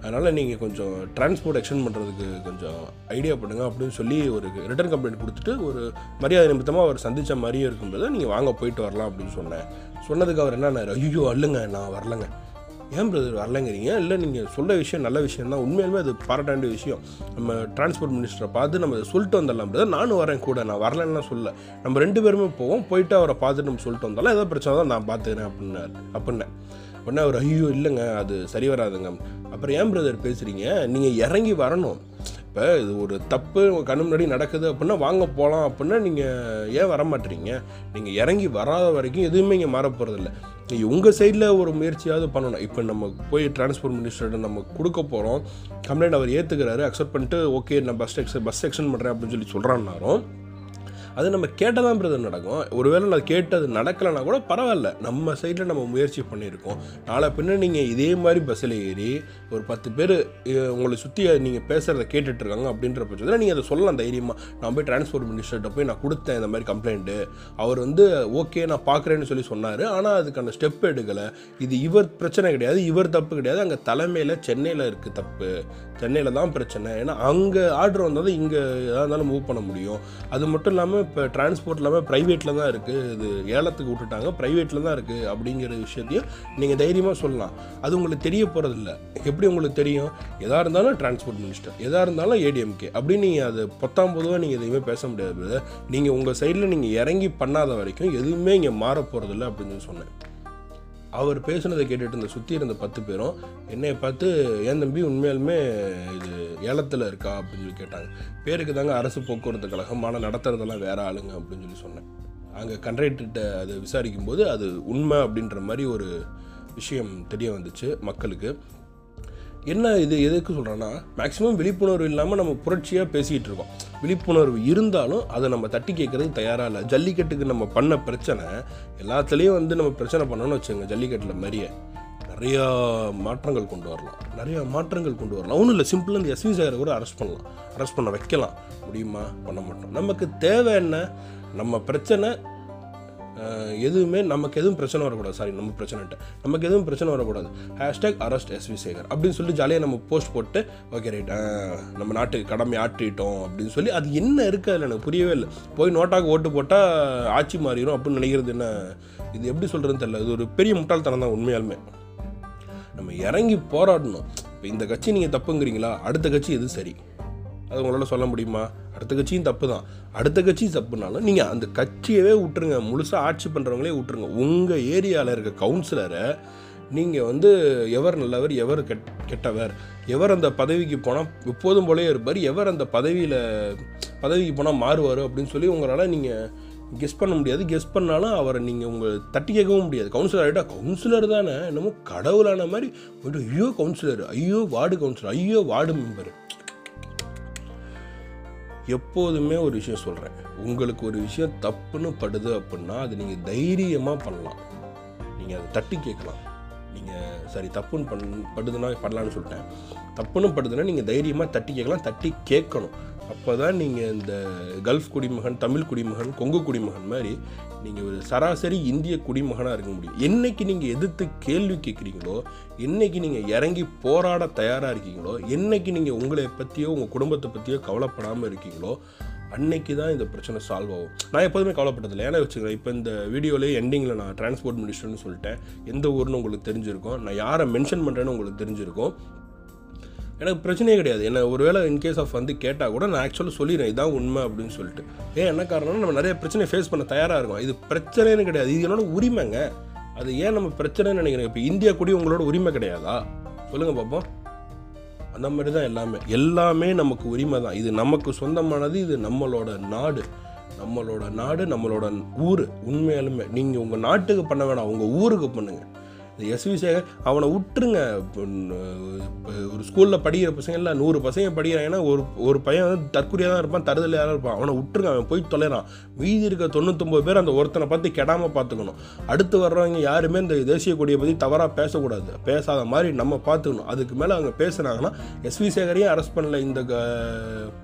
அதனால் நீங்கள் கொஞ்சம் டிரான்ஸ்போர்ட் எக்ஸ்டெண்ட் பண்ணுறதுக்கு கொஞ்சம் ஐடியா பண்ணுங்கள் அப்படின்னு சொல்லி ஒரு ரிட்டர்ன் கம்ப்ளைண்ட் கொடுத்துட்டு ஒரு மரியாதை நிமித்தமாக அவர் சந்தித்த மாதிரியும் இருக்கும்போது நீங்கள் வாங்க போயிட்டு வரலாம் அப்படின்னு சொன்னேன். சொன்னதுக்கு அவர் என்னன்னாரு, ஐயோ அல்லுங்க நான் வரலங்க, ஏன் பிரதர் வரலங்கிறீங்க? இல்லை நீங்கள் சொல்ல விஷயம் நல்ல விஷயம் தான், உண்மையிலுமே அது பாராட்டாண்டிய விஷயம். நம்ம டிரான்ஸ்போர்ட் மினிஸ்டரை பார்த்து நம்ம சொல்லிட்டு வந்துடலாம் பிரதர், நானும் வரேன் கூட, நான் வரலன்னா சொல்ல, நம்ம ரெண்டு பேருமே போவோம், போயிட்டு அவரை பார்த்துட்டு நம்ம சொல்லிட்டு வந்தாலும் ஏதோ பிரச்சனை தான், நான் பார்த்துக்கிறேன் அப்படின்னாரு. அப்படின்னேன் உடனே அவர் ஐயோ இல்லைங்க அது சரி வராதுங்க. அப்புறம் ஏன் பிரதர் பேசுகிறீங்க, நீங்கள் இறங்கி வரணும், இப்போ இது ஒரு தப்பு உங்கள் கண்ணு முன்னாடி நடக்குது அப்படின்னா வாங்க போகலாம் அப்படின்னா நீங்கள் ஏன் வரமாட்டீங்க? நீங்கள் இறங்கி வராத வரைக்கும் எதுவுமே இங்கே மாற போகிறதில்ல. நீங்கள் உங்கள் சைடில் ஒரு முயற்சியாவது பண்ணணும். இப்போ நம்ம போய் டிரான்ஸ்போர்ட் மினிஸ்டர்கிட்ட நம்ம கொடுக்க போகிறோம் கம்ப்ளைண்ட், அவர் ஏற்றுக்கிறாரு, அக்செப்ட் பண்ணிட்டு ஓகே நான் பஸ் எக்ஸ் பஸ் செக்ஷன் பண்ணுறேன் அப்படின்னு சொல்லி சொல்கிறான்னாலும் அது நம்ம கேட்டால் தான் பிரதர் நடக்கும். ஒருவேளை நான் கேட்டு அது நடக்கலைன்னா கூட பரவாயில்ல, நம்ம சைடில் நம்ம முயற்சி பண்ணியிருக்கோம். நாளை பின்ன நீங்கள் இதே மாதிரி பஸ்ஸில் ஏறி ஒரு பத்து பேர் உங்களை சுற்றி நீங்கள் பேசுகிறத கேட்டுட்ருக்காங்க அப்படின்ற பட்சத்தில் நீங்கள் அதை சொல்லலாம் தைரியமாக. நான் போய் டிரான்ஸ்போர்ட் மினிஸ்டர்கிட்ட போய் நான் கொடுத்தேன் இந்த மாதிரி கம்ப்ளைண்ட்டு, அவர் வந்து ஓகே நான் பார்க்குறேன்னு சொல்லி சொன்னார், ஆனால் அதுக்கான ஸ்டெப் எடுக்கலை, இது இவர் பிரச்சனை கிடையாது, இவர் தப்பு கிடையாது, அங்கே தலைமையில் சென்னையில் இருக்குது தப்பு, சென்னையில் தான் பிரச்சனை, ஏன்னா அங்கே ஆர்டர் வந்தால் தான் இங்கே எதாக இருந்தாலும் மூவ் பண்ண முடியும். அது மட்டும் இல்லாமல் இப்போ டிரான்ஸ்போர்ட் இல்லாமல் ப்ரைவேட்டில் தான் இருக்குது, இது ஏலத்துக்கு விட்டுட்டாங்க, ப்ரைவேட்டில் தான் இருக்குது அப்படிங்கிற விஷயத்தையும் நீங்கள் தைரியமாக சொல்லலாம். அது உங்களுக்கு தெரிய போகிறதில்ல. எப்படி உங்களுக்கு தெரியும்? எதாக இருந்தாலும் டிரான்ஸ்போர்ட் மினிஸ்டர், எதாக இருந்தாலும் ஏடிஎம்கே அப்படின்னு நீங்கள் அது பத்தாம் பொதுவாக நீங்கள் எதுவுமே பேச முடியாது. நீங்கள் உங்கள் சைடில் நீங்கள் இறங்கி பண்ணாத வரைக்கும் எதுவுமே இங்கே மாற போகிறதில்ல அப்படின்னு சொன்னேன். அவர் பேசுனதை கேட்டுட்டு இருந்த சுற்றி இருந்த பத்து பேரும் என்னையை பார்த்து ஏன் தம்பி உண்மையாலுமே இது ஏலத்தில் இருக்கா அப்படின்னு சொல்லி கேட்டாங்க. பேருக்கு தாங்க அரசு போக்குவரத்து கழகம், ஆனால் நடத்துறதெல்லாம் வேறு ஆளுங்க அப்படின்னு சொல்லி சொன்னேன். அங்கே கண்ட்ராக்டர்கிட்ட அதை விசாரிக்கும் போது அது உண்மை அப்படின்ற மாதிரி ஒரு விஷயம் தெரிய வந்துச்சு மக்களுக்கு. என்ன இது எதுக்கு சொல்கிறேன்னா, மேக்ஸிமம் விழிப்புணர்வு இல்லாமல் நம்ம புரட்சியாக பேசிக்கிட்டு இருக்கோம். விழிப்புணர்வு இருந்தாலும் அதை நம்ம தட்டி கேட்குறதுக்கு தயாராக இல்லை. ஜல்லிக்கட்டுக்கு நம்ம பண்ண பிரச்சனை எல்லாத்துலேயும் வந்து நம்ம பிரச்சனை பண்ணணும்னு வச்சுங்க. ஜல்லிக்கட்டில் மாதிரியே நிறையா மாற்றங்கள் கொண்டு வரலாம், நிறையா மாற்றங்கள் கொண்டு வரலாம். ஒன்றும் இல்லை, சிம்பிளாக இந்த எஸ்வி சாரை கூட அரெஸ்ட் பண்ணலாம், அரெஸ்ட் பண்ண வைக்கலாம். முடியுமா? பண்ண மாட்டோம். நமக்கு தேவை என்ன? நம்ம பிரச்சனை எதுவுமே நமக்கு எதுவும் பிரச்சனை வரக்கூடாது. சாரி நம்ம பிரச்சனைகிட்ட நமக்கு எதுவும் பிரச்சனை வரக்கூடாது. ஹேஷ்டாக் அரஸ்ட் எஸ்வி சேகர் அப்படின்னு சொல்லி ஜாலியாக நம்ம போஸ்ட் போட்டு ஓகே ரைட் நம்ம நாட்டுக்கு கடமை ஆற்றிட்டோம் அப்படின்னு சொல்லி, அது என்ன இருக்குது அதில் எனக்கு புரியவே இல்லை. போய் நோட்டாக ஓட்டு போட்டால் ஆட்சி மாறிடும் அப்படின்னு நினைக்கிறது என்ன? இது எப்படி சொல்கிறதுன்னு தெரியல. இது ஒரு பெரிய முட்டாள்தனம் தான் உண்மையாலுமே. நம்ம இறங்கி போராடணும். இப்போ இந்த கட்சி நீங்கள் தப்புங்கிறீங்களா, அடுத்த கட்சி எது சரி அது உங்களால் சொல்ல முடியுமா? அடுத்த கட்சியும் தப்பு தான். அடுத்த கட்சி தப்புனாலும் நீங்கள் அந்த கட்சியவே விட்டுருங்க, முழுசாக ஆட்சி பண்ணுறவங்களே விட்டுருங்க. உங்கள் ஏரியாவில் இருக்க கவுன்சிலரை நீங்கள் வந்து எவர் நல்லவர், எவர் கெட் கெட்டவர், எவர் அந்த பதவிக்கு போனால் எப்போதும் போலே இருப்பார், எவர் அந்த பதவியில் பதவிக்கு போனால் மாறுவார் அப்படின்னு சொல்லி உங்களால் நீங்கள் கெஸ் பண்ண முடியாது. கெஸ் பண்ணாலும் அவரை நீங்கள் உங்கள் தட்டி கேட்கவும் முடியாது. கவுன்சிலர் ஆகிட்டா கவுன்சிலர் தானே என்னமோ கடவுளான மாதிரி போய்ட்டு ஐயோ கவுன்சிலர், ஐயோ வார்டு கவுன்சிலர், ஐயோ வார்டு மெம்பர். எப்போதுமே ஒரு விஷயம் சொல்கிறேன், உங்களுக்கு ஒரு விஷயம் தப்புன்னு படுது அப்படின்னா அது நீங்கள் தைரியமாக பண்ணலாம், நீங்கள் அதை தட்டி கேட்கலாம். நீங்கள் சரி தப்புன்னு பண் படுதுன்னா பண்ணலான்னு சொல்லிட்டேன், தப்புன்னு படுதுன்னா நீங்கள் தைரியமாக தட்டி கேட்கலாம், தட்டி கேட்கணும். அப்போ தான் நீங்கள் இந்த கல்ஃப் குடிமகன், தமிழ் குடிமகன், கொங்கு குடிமகன் மாதிரி நீங்கள் ஒரு சராசரி இந்திய குடிமகனாக இருக்க முடியும். என்றைக்கு நீங்கள் எதிர்த்து கேள்வி கேட்குறீங்களோ, என்றைக்கு நீங்கள் இறங்கி போராட தயாராக இருக்கீங்களோ, என்றைக்கு நீங்கள் உங்களை பற்றியோ உங்கள் குடும்பத்தை பற்றியோ கவலைப்படாமல் இருக்கீங்களோ, அன்னைக்கு தான் இந்த பிரச்சனை சால்வ் ஆகும். நான் எப்போதுமே கவலைப்பட்டதில்லை. ஏன்னா வச்சுக்கிறேன், இப்போ இந்த வீடியோலேயே எண்டிங்கில் நான் டிரான்ஸ்போர்ட் மினிஸ்டர்னு சொல்லிட்டேன். எந்த ஊர்னு உங்களுக்கு தெரிஞ்சிருக்கும், நான் யாரை மென்ஷன் பண்ணுறேன்னு உங்களுக்கு தெரிஞ்சிருக்கும். எனக்கு பிரச்சனையே கிடையாது. என்ன ஒருவேளை இன்கேஸ் ஆஃப் வந்து கேட்டால் கூட நான் ஆக்சுவலாக சொல்லிடுறேன் இதான் உண்மை அப்படின்னு சொல்லிட்டு. ஏன் என்ன காரணம்னா நம்ம நிறைய பிரச்சனையை ஃபேஸ் பண்ண தயாராக இருக்கும். இது பிரச்சனைன்னு கிடையாது, இது என்னோட உரிமைங்க. அது ஏன் நம்ம பிரச்சனைன்னு நினைக்கிறேன்? இப்போ இந்தியா கூடி உங்களோட உரிமை கிடையாதா? சொல்லுங்கள் பார்ப்போம். அந்த மாதிரி தான் எல்லாமே எல்லாமே நமக்கு உரிமை தான். இது நமக்கு சொந்தமானது, இது நம்மளோட நாடு, நம்மளோட நாடு, நம்மளோட ஊர். உண்மையாலுமே நீங்கள் உங்கள் நாட்டுக்கு பண்ண வேணாம், உங்கள் ஊருக்கு பண்ணுங்கள். இந்த எஸ்வி சேகர் அவனை விட்டுருங்க. ஒரு ஸ்கூலில் படிக்கிற பசங்க இல்லை, நூறு பசங்க படிக்கிறாங்கன்னா ஒரு ஒரு பையன் வந்து தற்கொலையாக தான் இருப்பான், தருதலையாக தான் இருப்பான். அவனை விட்டுருங்க, அவன் போய் தொலைறான். மீதி இருக்க தொண்ணூத்தொம்பது பேர் அந்த ஒருத்தனை பார்த்து கெடாமல் பார்த்துக்கணும். அடுத்து வர்றவங்க யாருமே இந்த தேசிய கொடியை பற்றி தவறாக பேசக்கூடாது, பேசாத மாதிரி நம்ம பார்த்துக்கணும். அதுக்கு மேலே அவங்க பேசுனாங்கன்னா எஸ்வி சேகரையும் அரெஸ்ட் பண்ணல இந்த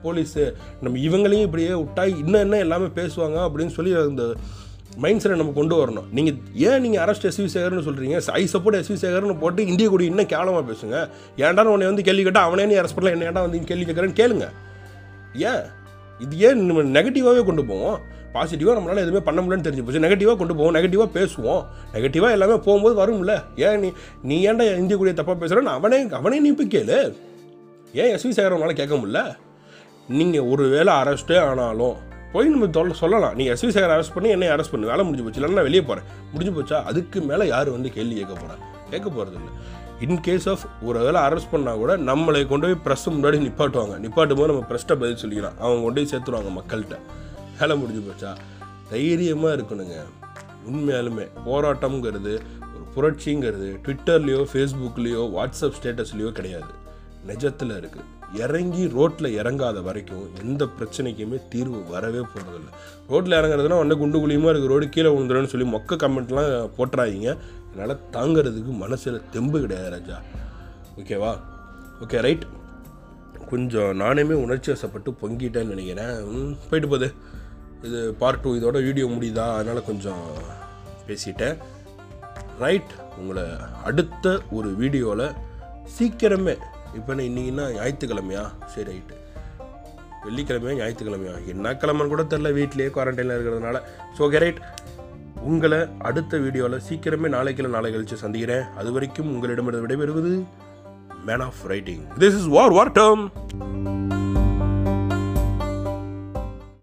போலீஸு, நம்ம இவங்களையும் இப்படியே விட்டா இன்னும் என்ன எல்லாமே பேசுவாங்க அப்படின்னு சொல்லி அந்த மைண்ட் செட்டை நம்ம கொண்டு வரணும். நீங்கள் ஏன் நீங்கள் அரெஸ்ட் எஸ்வி சேகர்னு சொல்கிறீங்க, ஐ சப்போர்ட் எஸ்வி சேகர்னு போட்டு இந்திய கூடி இன்னும் கேவலமாக பேசுங்க. ஏன்டான்னு உன்னை வந்து கேள்வி கேட்டால் அவனே நீ அரெஸ்ட் பண்ணலாம், என்ன ஏன்டா வந்து கேள்வி கேட்குறேன்னு கேளுங்க. ஏன் இது ஏன் நம்ம நெகட்டிவாகவே கொண்டு போவோம்? பாசிட்டிவாக நம்மளால் எதுவுமே பண்ண முடியலன்னு தெரிஞ்சு போச்சு. நெகட்டிவாக கொண்டு போவோம், நெகட்டிவாக பேசுவோம், நெகட்டிவாக எல்லாமே போகும்போது வரும்ல. ஏன் நீ நீ ஏன்டா இந்திய கூடிய தப்பாக பேசுகிறேன்னு அவனே அவனே நீ போய் கேளு. ஏன் எஸ் வி சேகரவனால் கேட்க முடியல? நீங்கள் ஒரு வேளை அரெஸ்ட்டே ஆனாலும் போய் நம்ம தொல்லை சொல்லலாம். நீ எஸ் வி சேகர் அரெஸ்ட் பண்ணி என்னை அரெஸ்ட் பண்ணு, வேலை முடிஞ்சு போச்சு, இல்லைன்னா நான் வெளியே போகிறேன், முடிஞ்சு போச்சா? அதுக்கு மேலே யார் வந்து கேள்வி கேட்க போகிறேன்? கேட்க போகிறது இல்லை. இன்கேஸ் ஆஃப் ஒரு வேலை அரெஸ்ட் பண்ணால் கூட நம்மளை கொண்டு போய் ப்ரெஸ் முன்னாடி நிப்பாட்டுவாங்க. நிப்பாட்டும் போது நம்ம ப்ரெஸ்ட்டை பதில் சொல்லிக்கலாம், அவங்க கொண்டு போய் சேர்த்துருவாங்க மக்கள்கிட்ட, வேலை முடிஞ்சு போச்சா? தைரியமாக இருக்கணுங்க. உண்மையாலுமே போராட்டம்ங்கிறது, ஒரு புரட்சிங்கிறது ட்விட்டர்லேயோ ஃபேஸ்புக்லேயோ வாட்ஸ்அப் ஸ்டேட்டஸ்லேயோ கிடையாது, நிஜத்தில் இருக்குது. இறங்கி ரோட்டில் இறங்காத வரைக்கும் எந்த பிரச்சனைக்குமே தீர்வு வரவே போகிறதில்ல. ரோட்டில் இறங்குறதுனா வந்து குண்டு குழியுமா இருக்குது, ரோடு கீழே விழுந்துடுன்னு சொல்லி மொக்க கமெண்ட்லாம் போட்டுறாங்க. என்னால் தாங்கிறதுக்கு மனசில் தெம்பு கிடையாது ராஜா. ஓகேவா? Okay, right. கொஞ்சம் நானுமே உணர்ச்சி வசப்பட்டு பொங்கிட்டேன்னு நினைக்கிறேன். போயிட்டு போகுது இது பார்ட் டூ இதோட வீடியோ முடியுதா, அதனால் கொஞ்சம் பேசிட்டேன். ரைட், உங்களை அடுத்த ஒரு வீடியோவில் சீக்கிரமே, இப்போ நான் இன்றைக்கின்னா ஞாயிற்றுக்கிழமையா? சரி, ரைட்டு, வெள்ளிக்கிழமையா ஞாயிற்றுக்கிழமையா, என்ன கிழமைன்னு கூட தெரில, வீட்டிலேயே குவாரண்டைனில் இருக்கிறதுனால. So okay, right. உங்களை அடுத்த வீடியோவில் சீக்கிரமே நாளைக்குள்ள நாளை கழித்து சந்திக்கிறேன். அது வரைக்கும் உங்களிடமிருந்து விடைபெறுவது man of writing. This is வார் வார் டம்.